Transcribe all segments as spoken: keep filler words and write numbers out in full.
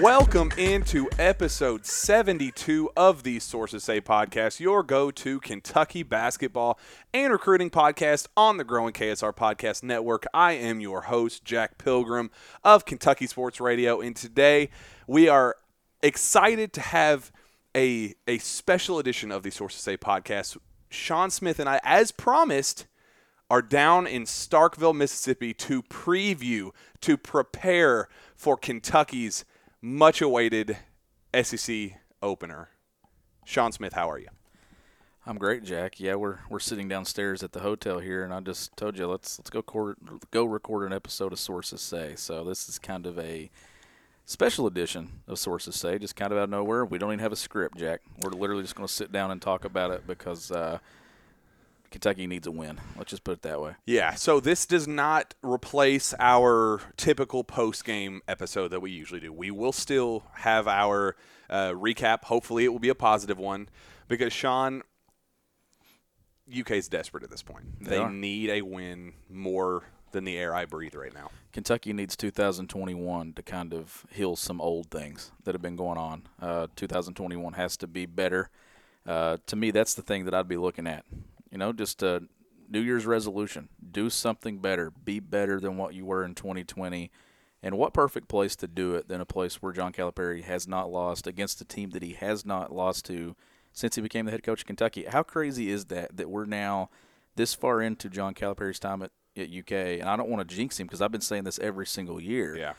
Welcome into episode seventy-two of the Sources Say Podcast, your go-to Kentucky basketball and recruiting podcast on the Growing K S R Podcast Network. I am your host, Jack Pilgrim of Kentucky Sports Radio, and today we are excited to have a, a special edition of the Sources Say Podcast. Shawn Smith and I, as promised, are down in Starkville, Mississippi to preview, to prepare for Kentucky's much-awaited S E C opener. Shawn Smith, how are you? I'm great, Jack. Yeah, we're we're sitting downstairs at the hotel here, and I just told you let's let's go record, go record an episode of Sources Say. So this is kind of a special edition of Sources Say, just kind of out of nowhere. We don't even have a script, Jack. We're literally just going to sit down and talk about it because uh, Kentucky needs a win. Let's just put it that way. Yeah, so this does not replace our typical post-game episode that we usually do. We will still have our uh, recap. Hopefully it will be a positive one because, Shawn, U K's desperate at this point. They, they need a win more than the air I breathe right now. Kentucky needs two thousand twenty-one to kind of heal some old things that have been going on. Uh, two thousand twenty-one has to be better. Uh, to me, that's the thing that I'd be looking at. You know, just a New Year's resolution. Do something better. Be better than what you were in twenty twenty. And what perfect place to do it than a place where John Calipari has not lost against a team that he has not lost to since he became the head coach of Kentucky. How crazy is that, that we're now this far into John Calipari's time at, at U K? And I don't want to jinx him because I've been saying this every single year. Yeah.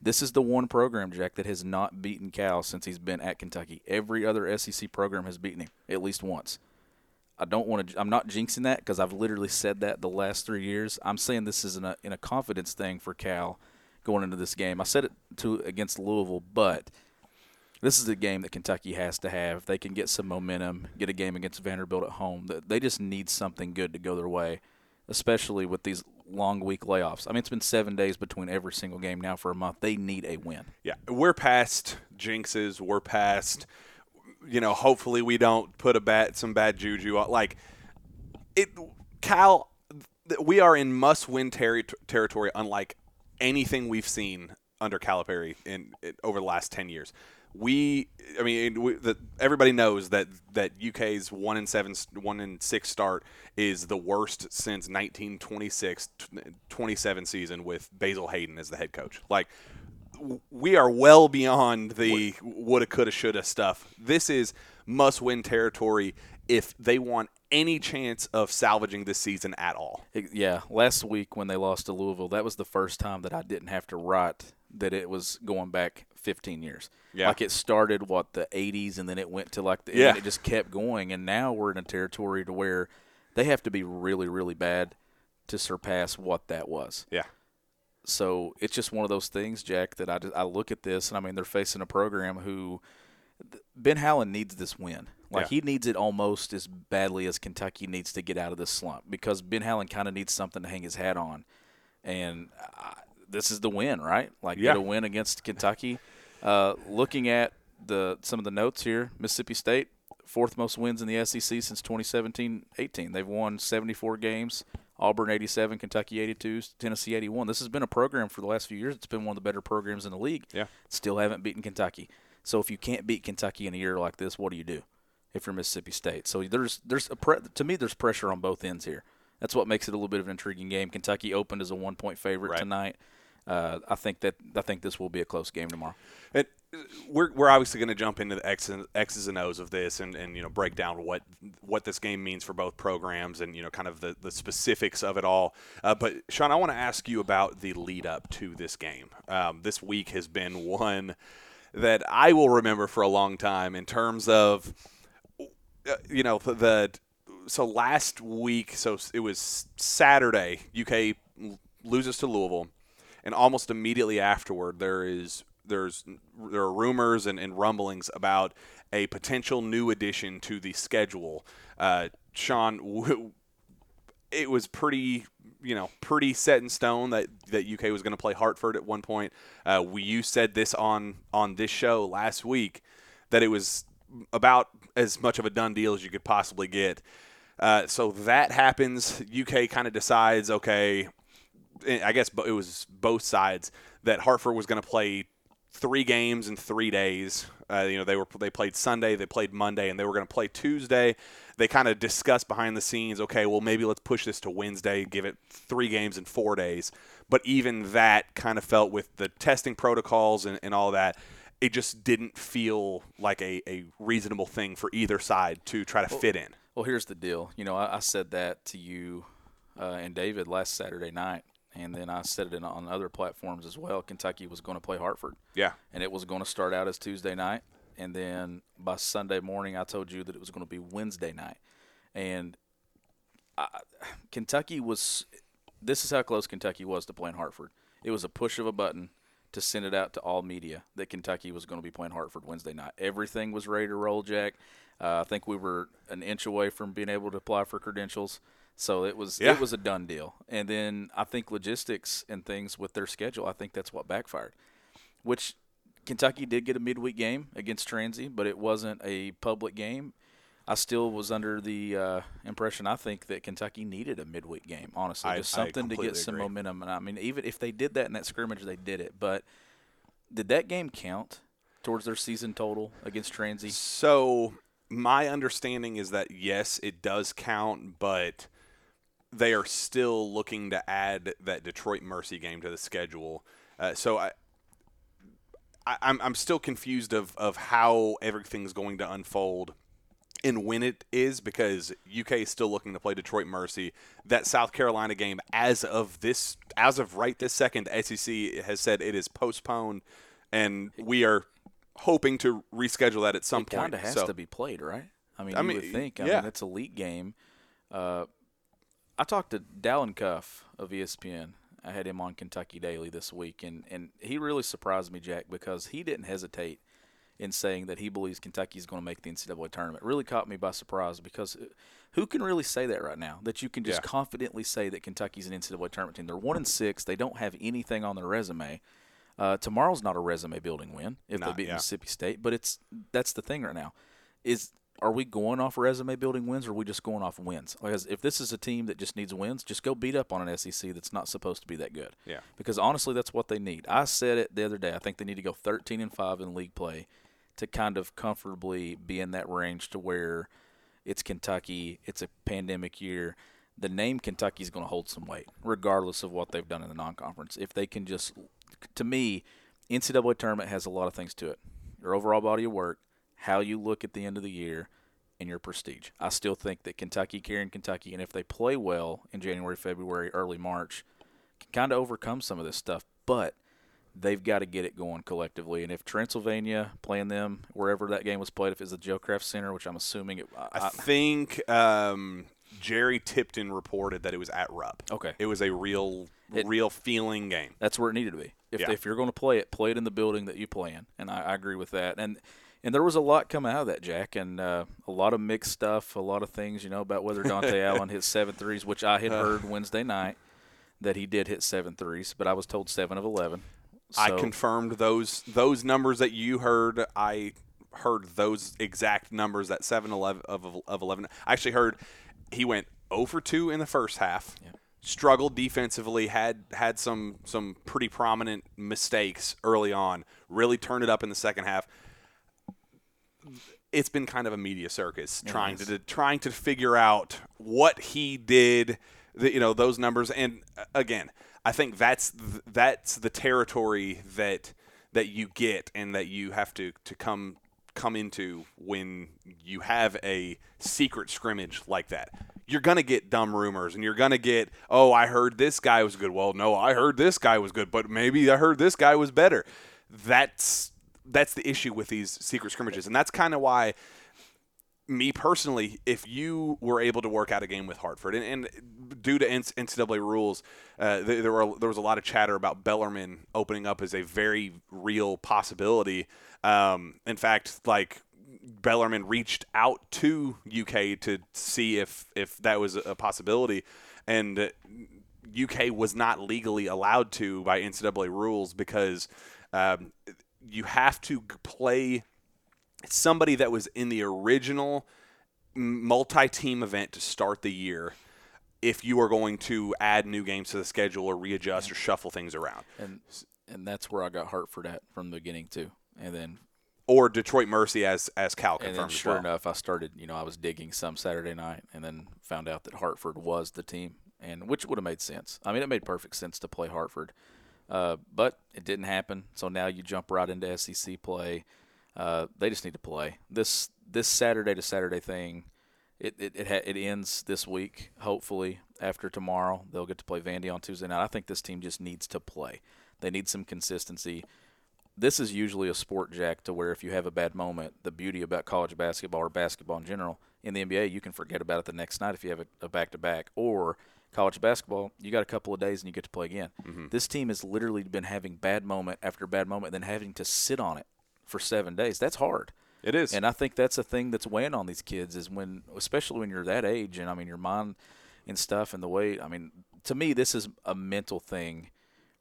This is the one program, Jack, that has not beaten Cal since he's been at Kentucky. Every other S E C program has beaten him at least once. I don't want to. I'm not jinxing that because I've literally said that the last three years. I'm saying this is in a, in a confidence thing for Cal going into this game. I said it to against Louisville, but this is a game that Kentucky has to have. If they can get some momentum, get a game against Vanderbilt at home, they just need something good to go their way, especially with these long week layoffs. I mean, it's been seven days between every single game now for a month. They need a win. Yeah, we're past jinxes. We're past. You know, hopefully we don't put a bad, some bad juju on. Like, it, Cal, we are in must-win ter- territory unlike anything we've seen under Calipari in, in, over the last ten years. We, I mean, we, the, everybody knows that, that U K's one and seven, one and six start is the worst since nineteen twenty-six twenty-seven season with Basil Hayden as the head coach. Like, we are well beyond the woulda, coulda, shoulda stuff. This is must-win territory if they want any chance of salvaging this season at all. Yeah, last week when they lost to Louisville, that was the first time that I didn't have to write that it was going back fifteen years. Yeah. Like it started, what, the eighties, and then it went to like the yeah. – it just kept going. And now we're in a territory to where they have to be really, really bad to surpass what that was. Yeah. So it's just one of those things, Jack, that I, just, I look at this, and, I mean, they're facing a program who – Ben Howland needs this win. Like, yeah. he needs it almost as badly as Kentucky needs to get out of this slump because Ben Howland kind of needs something to hang his hat on. And I, this is the win, right? Like, yeah. get a win against Kentucky. Uh, looking at the some of the notes here, Mississippi State, fourth most wins in the S E C since twenty seventeen eighteen. They've won seventy-four games. Auburn eighty-seven, Kentucky eighty-two, Tennessee eighty-one. This has been a program for the last few years. It's been one of the better programs in the league. Yeah. Still haven't beaten Kentucky. So if you can't beat Kentucky in a year like this, what do you do if you're Mississippi State? So there's there's a pre- to me there's pressure on both ends here. That's what makes it a little bit of an intriguing game. Kentucky opened as a one-point favorite right. tonight. Uh, I think that I think this will be a close game tomorrow. And we're we're obviously going to jump into the X and, X's and O's of this, and, and you know break down what what this game means for both programs, and you know kind of the, the specifics of it all. Uh, but Shawn, I want to ask you about the lead up to this game. Um, this week has been one that I will remember for a long time in terms of uh, you know the so last week. So it was Saturday. U K loses to Louisville. And almost immediately afterward, there is there's there are rumors and, and rumblings about a potential new addition to the schedule. Uh, Shawn, w- it was pretty you know pretty set in stone that, that U K was going to play Hartford at one point. Uh, we you said this on on this show last week that it was about as much of a done deal as you could possibly get. Uh, so that happens. U K kind of decides, okay. I guess it was both sides that Hartford was going to play three games in three days. Uh, you know, they were they played Sunday, they played Monday, and they were going to play Tuesday. They kind of discussed behind the scenes, okay, well, maybe let's push this to Wednesday, give it three games in four days. But even that kind of felt with the testing protocols and, and all that, it just didn't feel like a, a reasonable thing for either side to try to well, fit in. Well, here's the deal. You know, I, I said that to you uh, and David last Saturday night. And then I said it in, on other platforms as well. Kentucky was going to play Hartford. Yeah. And it was going to start out as Tuesday night. And then by Sunday morning, I told you that it was going to be Wednesday night. And I, Kentucky was – this is how close Kentucky was to playing Hartford. It was a push of a button to send it out to all media that Kentucky was going to be playing Hartford Wednesday night. Everything was ready to roll, Jack. Uh, I think we were an inch away from being able to apply for credentials. So it was yeah. it was a done deal. And then I think logistics and things with their schedule, I think that's what backfired, which Kentucky did get a midweek game against Transy, but it wasn't a public game. I still was under the uh, impression, I think, that Kentucky needed a midweek game, honestly, I, just something to get some agree. momentum. And I mean, even if they did that in that scrimmage, they did it. But did that game count towards their season total against Transy? So my understanding is that, yes, it does count, but – they are still looking to add that Detroit Mercy game to the schedule. Uh, so I, I, I'm I'm still confused of, of how everything's going to unfold and when it is, because U K is still looking to play Detroit Mercy. That South Carolina game, as of this, as of right this second, S E C has said it is postponed, and we are hoping to reschedule that at some it point. It kind of has so, to be played, right? I mean, I you mean, would think. I yeah. mean, that's a league game. Uh, I talked to Dallin Cuff of E S P N. I had him on Kentucky Daily this week, and, and he really surprised me, Jack, because he didn't hesitate in saying that he believes Kentucky is going to make the N C double A tournament. It really caught me by surprise, because who can really say that right now, that you can just yeah. confidently say that Kentucky's an N C double A tournament team? They're one and six. They don't have anything on their resume. Uh, tomorrow's not a resume-building win if not, they beat yeah. Mississippi State, but it's that's the thing right now is – are we going off resume-building wins, or are we just going off wins? Because if this is a team that just needs wins, just go beat up on an S E C that's not supposed to be that good. Yeah. Because, honestly, that's what they need. I said it the other day. I think they need to go thirteen and five in league play to kind of comfortably be in that range to where it's Kentucky, it's a pandemic year. The name Kentucky is going to hold some weight, regardless of what they've done in the non-conference. If they can just – to me, N C double A tournament has a lot of things to it. Your overall body of work, how you look at the end of the year, and your prestige. I still think that Kentucky, carrying Kentucky, and if they play well in January, February, early March, can kind of overcome some of this stuff, but they've got to get it going collectively. And if Transylvania, playing them, wherever that game was played, if it's the Joe Kraft Center, which I'm assuming it I, I think um, Jerry Tipton reported that it was at Rupp. Okay. It was a real, it, real feeling game. That's where it needed to be. If, yeah. if you're going to play it, play it in the building that you play in, and I, I agree with that. And – And there was a lot coming out of that, Jack, and uh, a lot of mixed stuff, a lot of things, you know, about whether Dontaie Allen hit seven threes, which I had heard Wednesday night that he did hit seven threes, but I was told seven of eleven. So. I confirmed those those numbers that you heard. I heard those exact numbers, that seven eleven of, of eleven. I actually heard he went zero for two in the first half, yeah. struggled defensively, had had some some pretty prominent mistakes early on, really turned it up in the second half. It's been kind of a media circus trying to, to trying to figure out what he did, the, you know, those numbers. And again, I think that's th- that's the territory that that you get and that you have to, to come come into when you have a secret scrimmage like that. You're going to get dumb rumors, and you're going to get, oh, I heard this guy was good. Well, no, I heard this guy was good, but maybe I heard this guy was better. That's That's the issue with these secret scrimmages, and that's kind of why, me personally, if you were able to work out a game with Hartford, and, and due to N C double A rules, uh, there were there was a lot of chatter about Bellarmine opening up as a very real possibility. Um, in fact, like Bellarmine reached out to U K to see if if that was a possibility, and uh, U K was not legally allowed to by N C double A rules because. Um, You have to play somebody that was in the original multi-team event to start the year if you are going to add new games to the schedule or readjust yeah. or shuffle things around. And and that's where I got Hartford at from the beginning too. And then or Detroit Mercy as as Cal confirmed. And then sure well. enough, I started. You know, I was digging some Saturday night, and then found out that Hartford was the team, and which would have made sense. I mean, it made perfect sense to play Hartford, uh, but it didn't happen. So now you jump right into S E C play. Uh, they just need to play this this Saturday to Saturday thing. It it it, ha- it ends this week. Hopefully, after tomorrow, they'll get to play Vandy on Tuesday night. I think this team just needs to play. They need some consistency. This is usually a sport, Jack, to where if you have a bad moment, the beauty about college basketball or basketball in general, in the N B A, you can forget about it the next night if you have a, a back-to-back. Or college basketball, you got a couple of days and you get to play again. Mm-hmm. This team has literally been having bad moment after bad moment and then having to sit on it for seven days. That's hard. It is. And I think that's a thing that's weighing on these kids is when, especially when you're that age and, I mean, your mind and stuff and the way, I mean, to me, this is a mental thing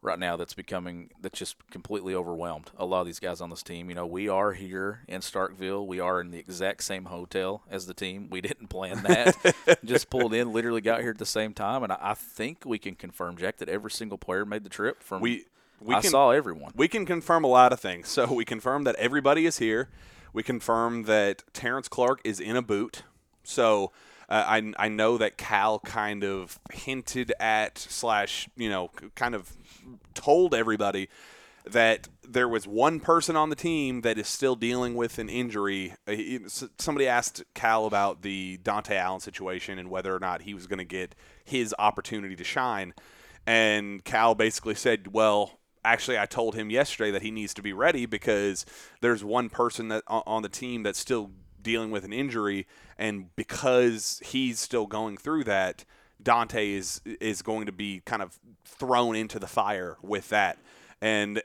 right now that's becoming – that's just completely overwhelmed a lot of these guys on this team. You know, we are here in Starkville. We are in the exact same hotel as the team. We didn't plan that. Just pulled in, literally got here at the same time. And I, I think we can confirm, Jack, that every single player made the trip. From we, we I can, saw everyone. We can confirm a lot of things. So we confirm that everybody is here. We confirm that Terrence Clark is in a boot. So – Uh, I I know that Cal kind of hinted at slash, you know, kind of told everybody that there was one person on the team that is still dealing with an injury. Somebody asked Cal about the Dontaie Allen situation and whether or not he was going to get his opportunity to shine. And Cal basically said, well, actually, I told him yesterday that he needs to be ready because there's one person that on the team that's still dealing with an injury, and because he's still going through that, Dontaie is is going to be kind of thrown into the fire with that. And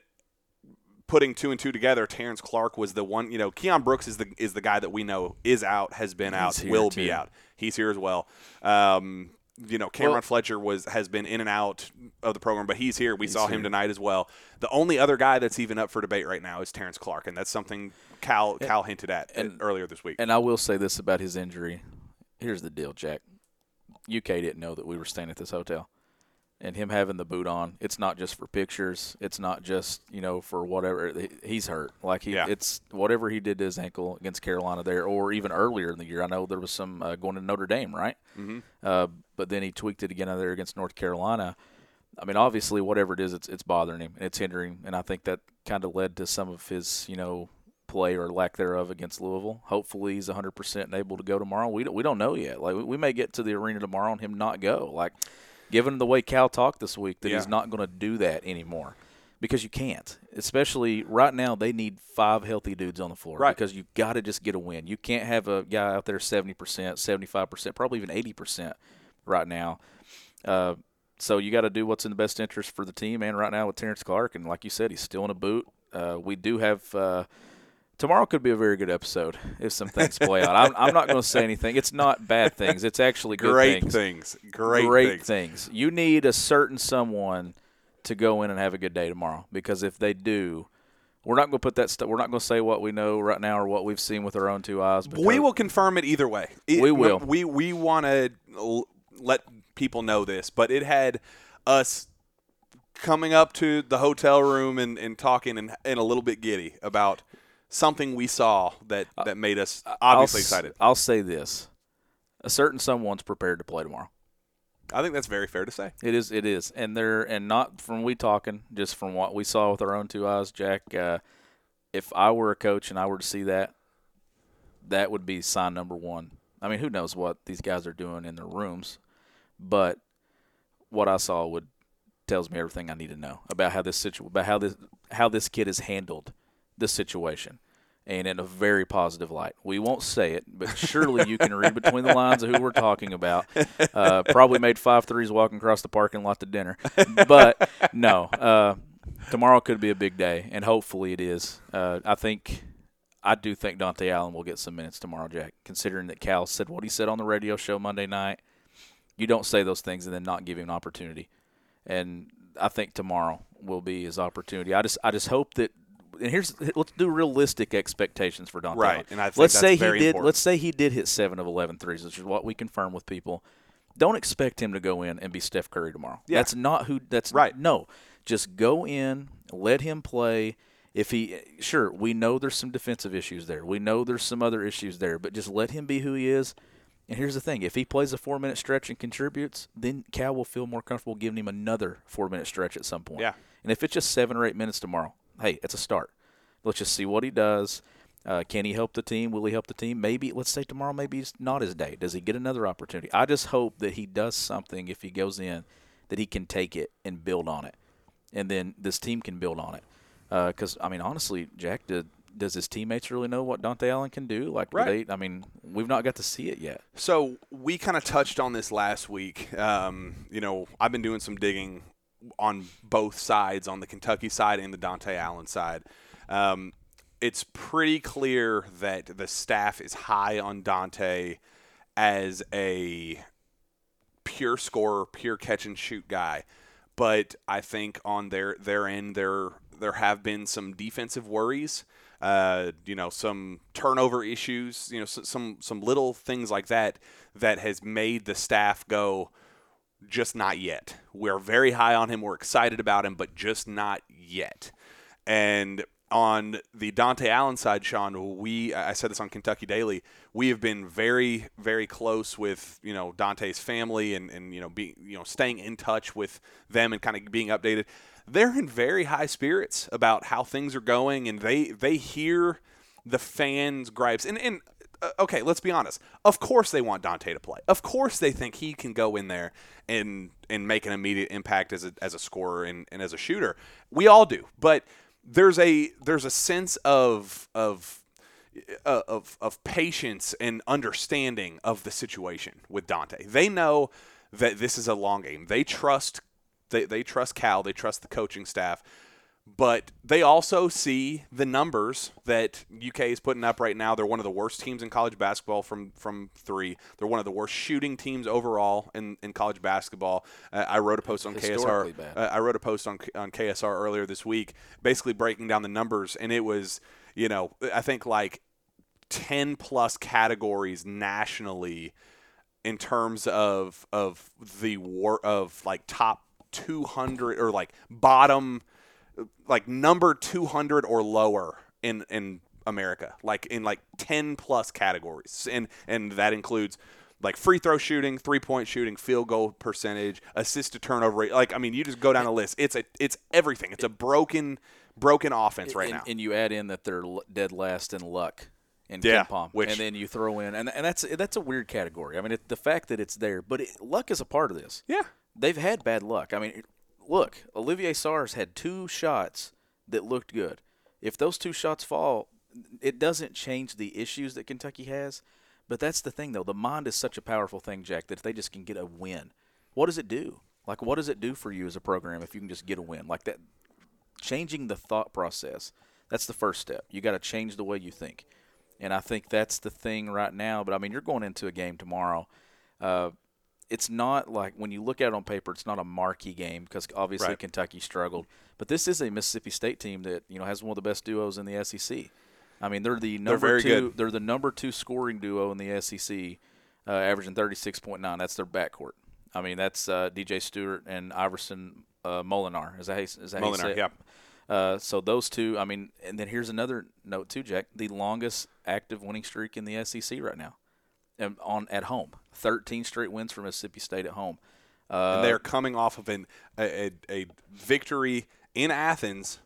putting two and two together, Terrence Clark was the one. You know, Keon Brooks is the is the guy that we know is out, has been out, will be out. He's here as well. Um, you know, Cameron Fletcher was has been in and out of the program, but he's here. We saw him tonight as well. The only other guy that's even up for debate right now is Terrence Clark, and that's something Cal Cal hinted at and, earlier this week. And I will say this about his injury. Here's the deal, Jack. U K didn't know that we were staying at this hotel. And him having the boot on, it's not just for pictures. It's not just, you know, for whatever. He's hurt. Like, he, yeah. it's whatever he did to his ankle against Carolina there or even earlier in the year. I know there was some uh, going to Notre Dame, right? Mm-hmm. Uh, but then he tweaked it again out there against North Carolina. I mean, obviously, whatever it is, it's, it's bothering him. It's hindering him. And I think that kind of led to some of his, you know, play or lack thereof against Louisville. Hopefully he's one hundred percent and able to go tomorrow. We don't, we don't know yet. Like, we may get to the arena tomorrow and him not go. Like, given the way Cal talked this week, that yeah. he's not going to do that anymore because you can't. Especially right now, they need five healthy dudes on the floor right. because you've got to just get a win. You can't have a guy out there seventy percent, seventy-five percent, probably even eighty percent right now. Uh, so you got to do what's in the best interest for the team. And right now with Terrence Clark, and like you said, he's still in a boot. Uh, we do have uh, – Tomorrow could be a very good episode if some things play out. I'm, I'm not going to say anything. It's not bad things. It's actually good Great things. things. Great, Great things. Great things. You need a certain someone to go in and have a good day tomorrow because if they do, we're not going to put that st- – we're not going to say what we know right now or what we've seen with our own two eyes. We will confirm it either way. It, we will. We, we want to l- let people know this, but it had us – coming up to the hotel room and, and talking and, and a little bit giddy about something we saw that, that made us obviously I'll, excited. I'll say this. A certain someone's prepared to play tomorrow. I think that's very fair to say. It is. It is. And they're, and not from we talking, just from what we saw with our own two eyes, Jack, uh, if I were a coach and I were to see that, that would be sign number one. I mean, who knows what these guys are doing in their rooms, but what I saw would tells me everything I need to know about how this situ- about how this how this kid has handled this situation, and in a very positive light. We won't say it, but surely you can read between the lines of who we're talking about. Uh, probably made five threes walking across the parking lot to dinner, but no. Uh, tomorrow could be a big day, and hopefully it is. Uh, I think I do think Dontaie Allen will get some minutes tomorrow, Jack. Considering that Cal said what he said on the radio show Monday night, you don't say those things and then not give him an opportunity. And I think tomorrow will be his opportunity. I just I just hope that – and here's – let's do realistic expectations for Dontaie. Right, and I think let's that's say very he did, important. Let's say he did hit seven of eleven threes, which is what we confirm with people. Don't expect him to go in and be Steph Curry tomorrow. Yeah. That's not who – that's – right. No. Just go in Let him play. If he, sure, we know there's some defensive issues there. We know there's some other issues there, but just let him be who he is. And here's the thing. If he plays a four-minute stretch and contributes, then Cal will feel more comfortable giving him another four-minute stretch at some point. Yeah. And if it's just seven or eight minutes tomorrow, hey, it's a start. Let's just see what he does. Uh, can he help the team? Will he help the team? Maybe, let's say tomorrow, maybe it's not his day. Does he get another opportunity? I just hope that he does something if he goes in that he can take it and build on it. And then this team can build on it. Because, uh, I mean, honestly, Jack, did, does his teammates really know what Dontaie Allen can do? Like, right. they, I mean, we've not got to see it yet. So we kind of touched on this last week. Um, you know, I've been doing some digging on both sides, on the Kentucky side and the Dontaie Allen side. Um, it's pretty clear that the staff is high on Dontaie as a pure scorer, pure catch-and-shoot guy. But I think on their, their end, there there have been some defensive worries, uh, you know, some turnover issues, you know, some some little things like that that has made the staff go, just not yet. We're very high on him. We're excited about him, but just not yet. And on the Dontaie Allen side, Sean, we I said this on Kentucky Daily. We have been very, very close with you know Dante's family and and you know being you know staying in touch with them and kind of being updated. They're in very high spirits about how things are going, and they they hear the fans' gripes. And and uh, okay, let's be honest. Of course, they want Dontaie to play. Of course, they think he can go in there and and make an immediate impact as a as a scorer and and as a shooter. We all do, but. There's a there's a sense of of of of patience and understanding of the situation with Dontaie. They know that this is a long game. They trust they, they trust Cal. They trust the coaching staff, but they also see the numbers that U K is putting up right now. They're one of the worst teams in college basketball from from three. They're one of the worst shooting teams overall in, in college basketball. Uh, I wrote a post on K S R. Uh, I wrote a post on on K S R earlier this week, basically breaking down the numbers, and it was, you know, I think like ten plus categories nationally in terms of of the war of like top two hundred or like bottom. Like number two hundred or lower in, in America, like in like ten plus categories. And, and that includes like free throw shooting, three point shooting, field goal percentage, assist to turnover rate. Like, I mean, you just go down a list. It's a, it's everything. It's a broken, broken offense right and, now. And you add in that they're dead last in luck and yeah, KenPom, which, and then you throw in, and and that's, that's a weird category. I mean, it, the fact that it's there, but it, luck is a part of this. Yeah. They've had bad luck. I mean, it, Look, Olivier Sarr's had two shots that looked good. If those two shots fall, it doesn't change the issues that Kentucky has. But that's the thing, though. The mind is such a powerful thing, Jack, that if they just can get a win, what does it do? Like, what does it do for you as a program if you can just get a win? Like that, changing the thought process, that's the first step. You got to change the way you think. And I think that's the thing right now. But, I mean, you're going into a game tomorrow. Uh It's not like when you look at it on paper, it's not a marquee game because obviously right. Kentucky struggled. But this is a Mississippi State team that you know has one of the best duos in the S E C. I mean, they're the number they're two. Good. They're the number two scoring duo in the S E C, uh, averaging thirty-six point nine. That's their backcourt. I mean, that's uh, D J Stewart and Iverson uh, Molinar. Is that how, is that Molinar? How you say it? Yeah. Uh, so those two. I mean, and then here's another note too, Jack. The longest active winning streak in the S E C right now. On at home, thirteen straight wins for Mississippi State at home. Uh, and they're coming off of an, a, a, a victory in Athens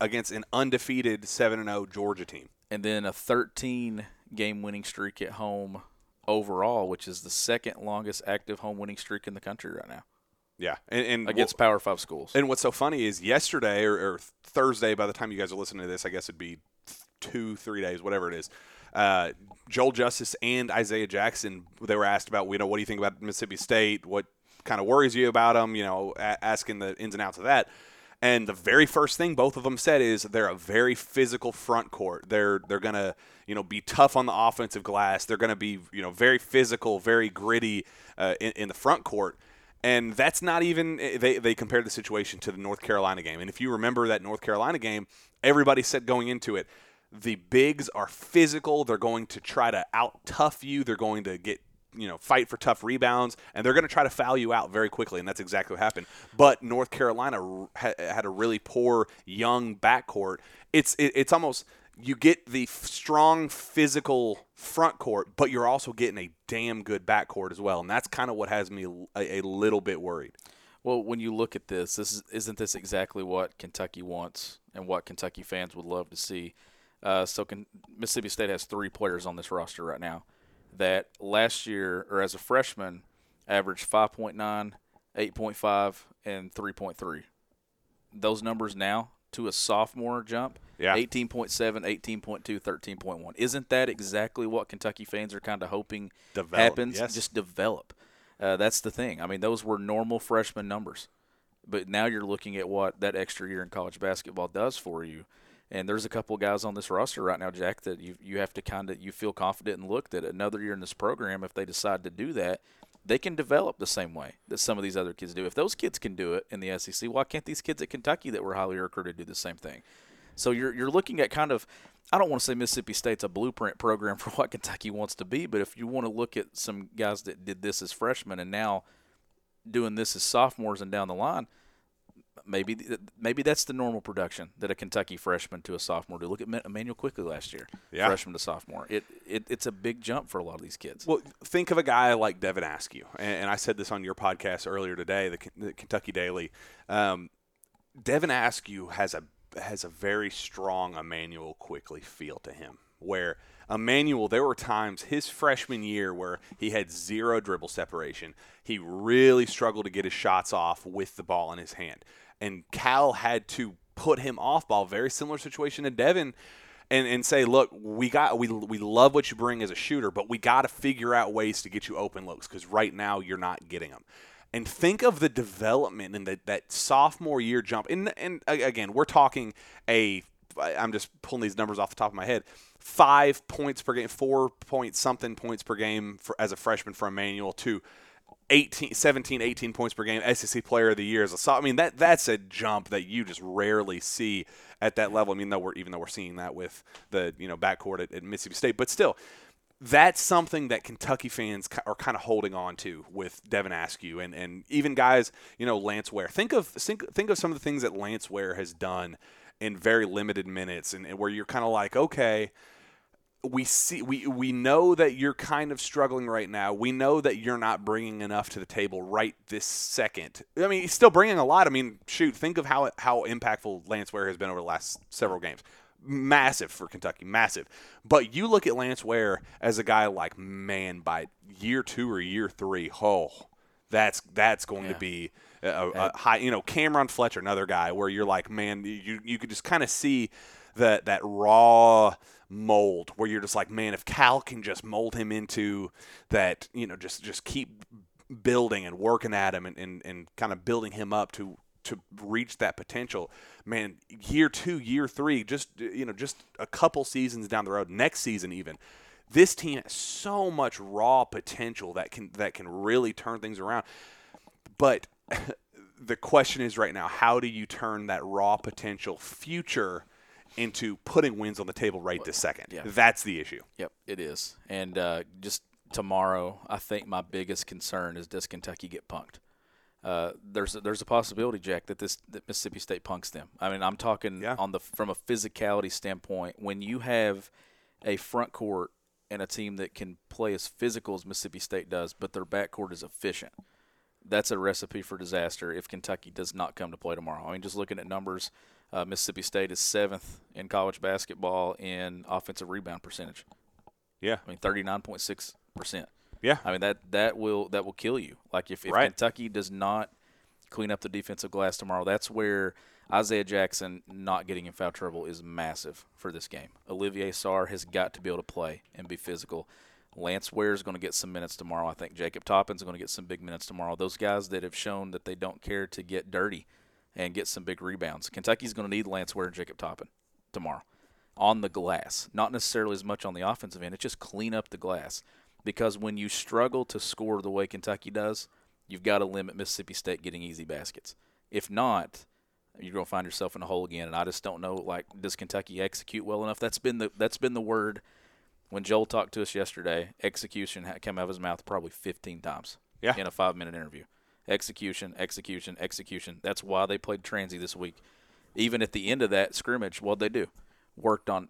against an undefeated seven and oh Georgia team. And then a thirteen-game winning streak at home overall, which is the second longest active home winning streak in the country right now. Yeah. and, and Against well, Power five schools. And what's so funny is yesterday or, or Thursday, by the time you guys are listening to this, I guess it'd be two, three days, whatever it is, Uh, Joel Justice and Isaiah Jackson, they were asked about, you know, what do you think about Mississippi State? What kind of worries you about them? You know, a- asking the ins and outs of that. And the very first thing both of them said is they're a very physical front court. They're they're gonna you know be tough on the offensive glass. They're gonna be you know very physical, very gritty uh, in, in the front court. And that's not even they, – they compared the situation to the North Carolina game. And if you remember that North Carolina game, everybody said going into it, the bigs are physical. They're going to try to out-tough you. They're going to get you know, fight for tough rebounds, and they're going to try to foul you out very quickly, and that's exactly what happened. But North Carolina ha- had a really poor young backcourt. It's it, it's almost you get the f- strong physical front court, but you're also getting a damn good backcourt as well, and that's kind of what has me a, a little bit worried. Well, when you look at this, this is, isn't this exactly what Kentucky wants and what Kentucky fans would love to see? Uh, so can, Mississippi State has three players on this roster right now that last year, or as a freshman, averaged five point nine, eight point five, and three point three. Those numbers now to a sophomore jump, yeah. eighteen point seven, eighteen point two, thirteen point one. Isn't that exactly what Kentucky fans are kind of hoping develop, happens? Yes. Just develop. Uh, that's the thing. I mean, those were normal freshman numbers. But now you're looking at what that extra year in college basketball does for you. And there's a couple of guys on this roster right now, Jack, that you you have to kind of you feel confident and look that another year in this program, if they decide to do that, they can develop the same way that some of these other kids do. If those kids can do it in the S E C, why can't these kids at Kentucky that were highly recruited do the same thing? So you're you're looking at kind of – I don't want to say Mississippi State's a blueprint program for what Kentucky wants to be, but if you want to look at some guys that did this as freshmen and now doing this as sophomores and down the line – Maybe maybe that's the normal production that a Kentucky freshman to a sophomore do. Look at Emmanuel Quickley last year, yeah. freshman to sophomore. It, it It's a big jump for a lot of these kids. Well, think of a guy like Devin Askew, and, and I said this on your podcast earlier today, the, the Kentucky Daily. Um, Devin Askew has a, has a very strong Emmanuel Quickley feel to him, where Emmanuel, there were times his freshman year where he had zero dribble separation. He really struggled to get his shots off with the ball in his hand. And Cal had to put him off ball, very similar situation to Devin, and, and say, look, we got we we love what you bring as a shooter, but we got to figure out ways to get you open looks because right now you're not getting them. And think of the development and that that sophomore year jump. And and again, we're talking a I'm just pulling these numbers off the top of my head. Five points per game, four point something points per game for, as a freshman for Emmanuel to eighteen, seventeen, eighteen points per game, S E C Player of the Year. As a, I mean, that that's a jump that you just rarely see at that level. I mean, though we're even though we're seeing that with the you know backcourt at, at Mississippi State, but still, that's something that Kentucky fans are kind of holding on to with Devin Askew and and even guys you know Lance Ware. Think of think, think of some of the things that Lance Ware has done in very limited minutes, and, and where you're kind of like, okay. We see, we we know that you're kind of struggling right now. We know that you're not bringing enough to the table right this second. I mean, he's still bringing a lot. I mean, shoot, think of how how impactful Lance Ware has been over the last several games. Massive for Kentucky, massive. But you look at Lance Ware as a guy like, man, by year two or year three, oh, that's that's going yeah. to be a, a high. You know, Cameron Fletcher, another guy where you're like, man, you you could just kind of see that that raw mold where you're just like, man, if Cal can just mold him into that, you know, just just keep building and working at him and, and, and kind of building him up to to reach that potential, man, year two, year three, just, you know, just a couple seasons down the road, next season even, this team has so much raw potential that can that can really turn things around. But the question is right now, how do you turn that raw potential future into putting wins on the table right this second? Yeah. That's the issue. Yep, it is. And uh, just tomorrow, I think my biggest concern is, does Kentucky get punked? Uh, there's a, there's a possibility, Jack, that this that Mississippi State punks them. I mean, I'm talking yeah. on the from a physicality standpoint. When you have a front court and a team that can play as physical as Mississippi State does, but their backcourt is efficient, that's a recipe for disaster if Kentucky does not come to play tomorrow. I mean, just looking at numbers, Uh, Mississippi State is seventh in college basketball in offensive rebound percentage. Yeah, I mean thirty-nine point six percent. Yeah, I mean that that will that will kill you. Like if, if right. Kentucky does not clean up the defensive glass tomorrow, that's where Isaiah Jackson not getting in foul trouble is massive for this game. Olivier Sarr has got to be able to play and be physical. Lance Ware is going to get some minutes tomorrow. I think Jacob Toppin is going to get some big minutes tomorrow. Those guys that have shown that they don't care to get dirty and get some big rebounds. Kentucky's going to need Lance Ware and Jacob Toppin tomorrow on the glass. Not necessarily as much on the offensive end. It's just clean up the glass. Because when you struggle to score the way Kentucky does, you've got to limit Mississippi State getting easy baskets. If not, you're going to find yourself in a hole again. And I just don't know, like, does Kentucky execute well enough? That's been the that's been the word when Joel talked to us yesterday, execution came out of his mouth probably fifteen times yeah. in a five-minute interview. Execution, execution, execution. That's why they played Transy this week. Even at the end of that scrimmage, what'd they do? Worked on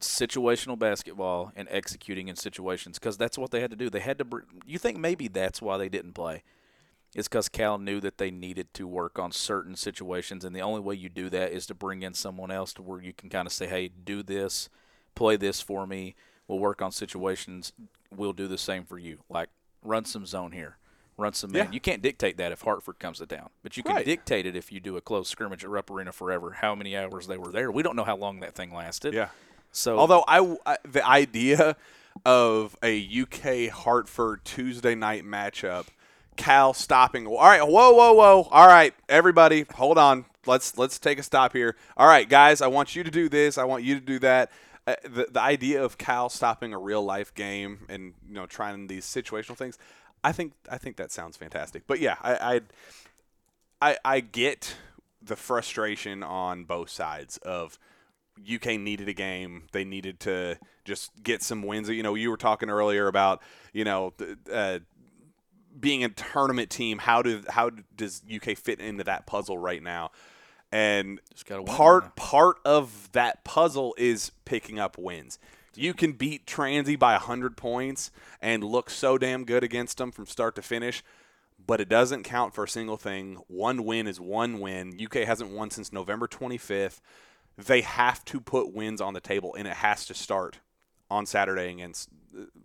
situational basketball and executing in situations because that's what they had to do. They had to br- – you think maybe that's why they didn't play. It's because Cal knew that they needed to work on certain situations, and the only way you do that is to bring in someone else to where you can kind of say, hey, do this, play this for me. We'll work on situations. We'll do the same for you. Like, run some zone here. Run some man. Yeah. You can't dictate that if Hartford comes to town. But you can right. dictate it if you do a close scrimmage at Rupp Arena forever, how many hours they were there. We don't know how long that thing lasted. Yeah. So, although I, I, the idea of a U K Hartford Tuesday night matchup, Cal stopping. All right, whoa, whoa, whoa. All right, everybody, hold on. Let's let's take a stop here. All right, guys, I want you to do this. I want you to do that. Uh, the the idea of Cal stopping a real life game and you know trying these situational things. I think I think that sounds fantastic. But yeah, I I, I I get the frustration on both sides of U K needed a game. They needed to just get some wins. You know, you were talking earlier about, you know, uh, being a tournament team. How do how does U K fit into that puzzle right now? And part now. part of that puzzle is picking up wins. You can beat Transy by one hundred points and look so damn good against them from start to finish, but it doesn't count for a single thing. One win is one win. U K hasn't won since November twenty-fifth. They have to put wins on the table, and it has to start on Saturday against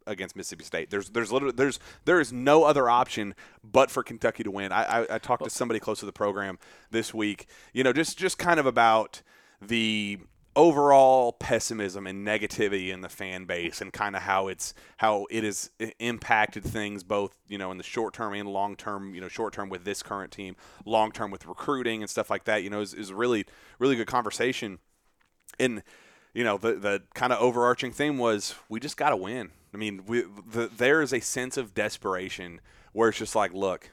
against Mississippi State. There's there's literally there's there is no other option but for Kentucky to win. I I, I talked to somebody close to the program this week, you know, just just kind of about the overall pessimism and negativity in the fan base and kind of how it's how it has impacted things both, you know, in the short term and long term, you know, short term with this current team, long term with recruiting and stuff like that, you know, is is really really good conversation. And you know, the the kind of overarching theme was we just got to win. I mean, we the, there is a sense of desperation where it's just like, look,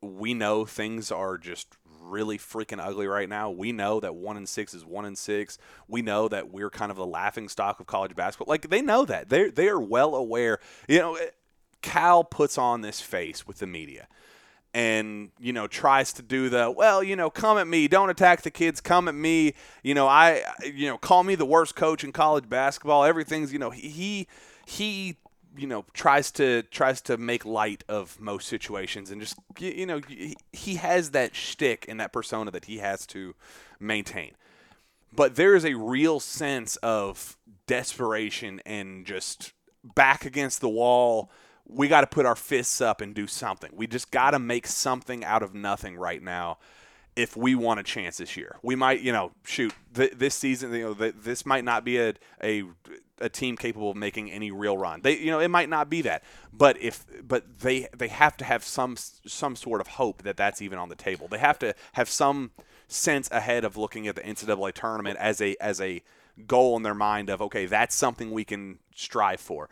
we know things are just really freaking ugly right now. We know that one and six is one and six. We know that we're kind of the laughing stock of college basketball. Like they know that. They they are well aware. You know, Cal puts on this face with the media, and you know tries to do the well. You know, come at me. Don't attack the kids. Come at me. You know, I you know call me the worst coach in college basketball. Everything's you know he he you know tries to tries to make light of most situations and just you know he has that shtick and that persona that he has to maintain. But there is a real sense of desperation and just back against the wall. We got to put our fists up and do something. We just got to make something out of nothing right now if we want a chance this year. We might, you know, shoot, th- this season, you know, th- this might not be a, a a team capable of making any real run. They, you know, it might not be that. But if but they they have to have some some sort of hope that that's even on the table. They have to have some sense ahead of looking at the N C double A tournament as a as a goal in their mind of, okay, that's something we can strive for.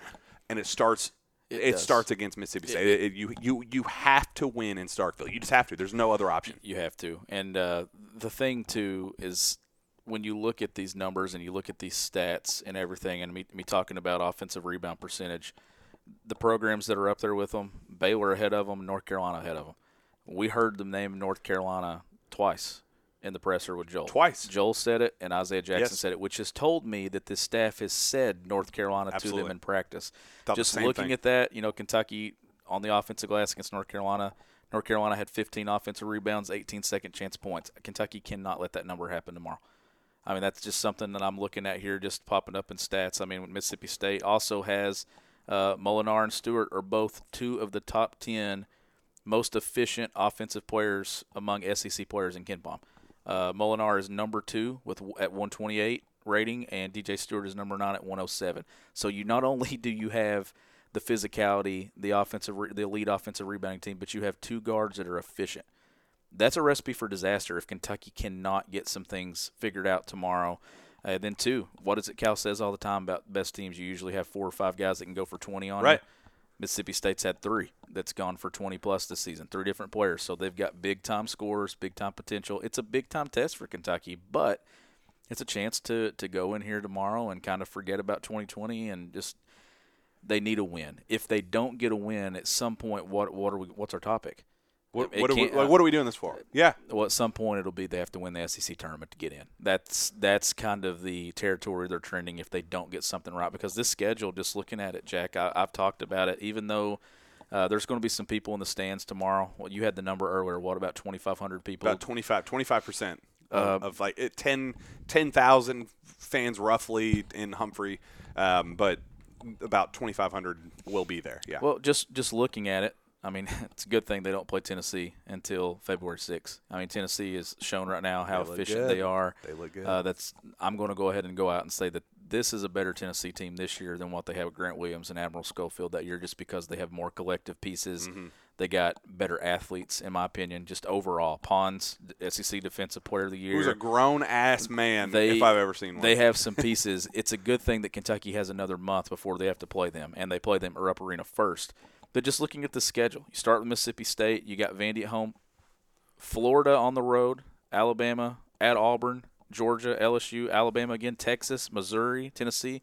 And it starts – It, it starts against Mississippi State. It, it, you you you have to win in Starkville. You just have to. There's no other option. You have to. And uh, the thing, too, is when you look at these numbers and you look at these stats and everything, and me, me talking about offensive rebound percentage, the programs that are up there with them, Baylor ahead of them, North Carolina ahead of them. We heard the name North Carolina twice in the presser with Joel. Twice. Joel said it, and Isaiah Jackson yes. said it, which has told me that this staff has said North Carolina Absolutely. to them in practice. Thought Just looking thing. at that, you know, Kentucky on the offensive glass against North Carolina. North Carolina had fifteen offensive rebounds, eighteen second chance points. Kentucky cannot let that number happen tomorrow. I mean, that's just something that I'm looking at here just popping up in stats. I mean, Mississippi State also has uh, Molinar and Stewart are both two of the top ten most efficient offensive players among S E C players in KenPom. Uh, Molinar is number two with at one twenty-eight rating, and D J Stewart is number nine at one oh seven. So you not only do you have the physicality, the offensive, re- the elite offensive rebounding team, but you have two guards that are efficient. That's a recipe for disaster if Kentucky cannot get some things figured out tomorrow. Uh, then two, what is it Cal says all the time about best teams? You usually have four or five guys that can go for twenty on right. you. Mississippi State's had three that's gone for twenty plus this season, three different players. So they've got big-time scorers, big-time potential. It's a big-time test for Kentucky, but it's a chance to to go in here tomorrow and kind of forget about twenty twenty and just they need a win. If they don't get a win at some point, what what are we? What's our topic? What, what, are we, like, what are we doing this for? Yeah. Well, at some point it'll be they have to win the S E C tournament to get in. That's that's kind of the territory they're trending if they don't get something right. Because this schedule, just looking at it, Jack, I, I've talked about it. Even though uh, there's going to be some people in the stands tomorrow. Well, you had the number earlier. What, about twenty-five hundred people? About twenty-five percent uh, of like ten thousand fans roughly in Humphrey. Um, but about twenty-five hundred will be there. Yeah. Well, just just looking at it. I mean, it's a good thing they don't play Tennessee until February sixth. I mean, Tennessee is shown right now how they efficient good. they are. They look good. Uh, that's, I'm going to go ahead and go out and say that this is a better Tennessee team this year than what they have with Grant Williams and Admiral Schofield that year just because they have more collective pieces. Mm-hmm. They got better athletes, in my opinion, just overall. Pons, S E C Defensive Player of the Year. Who's a grown-ass man, they, if I've ever seen one. They have some pieces. It's a good thing that Kentucky has another month before they have to play them, and they play them at Rupp Arena first. But just looking at the schedule, you start with Mississippi State, you got Vandy at home, Florida on the road, Alabama at Auburn, Georgia, L S U, Alabama again, Texas, Missouri, Tennessee.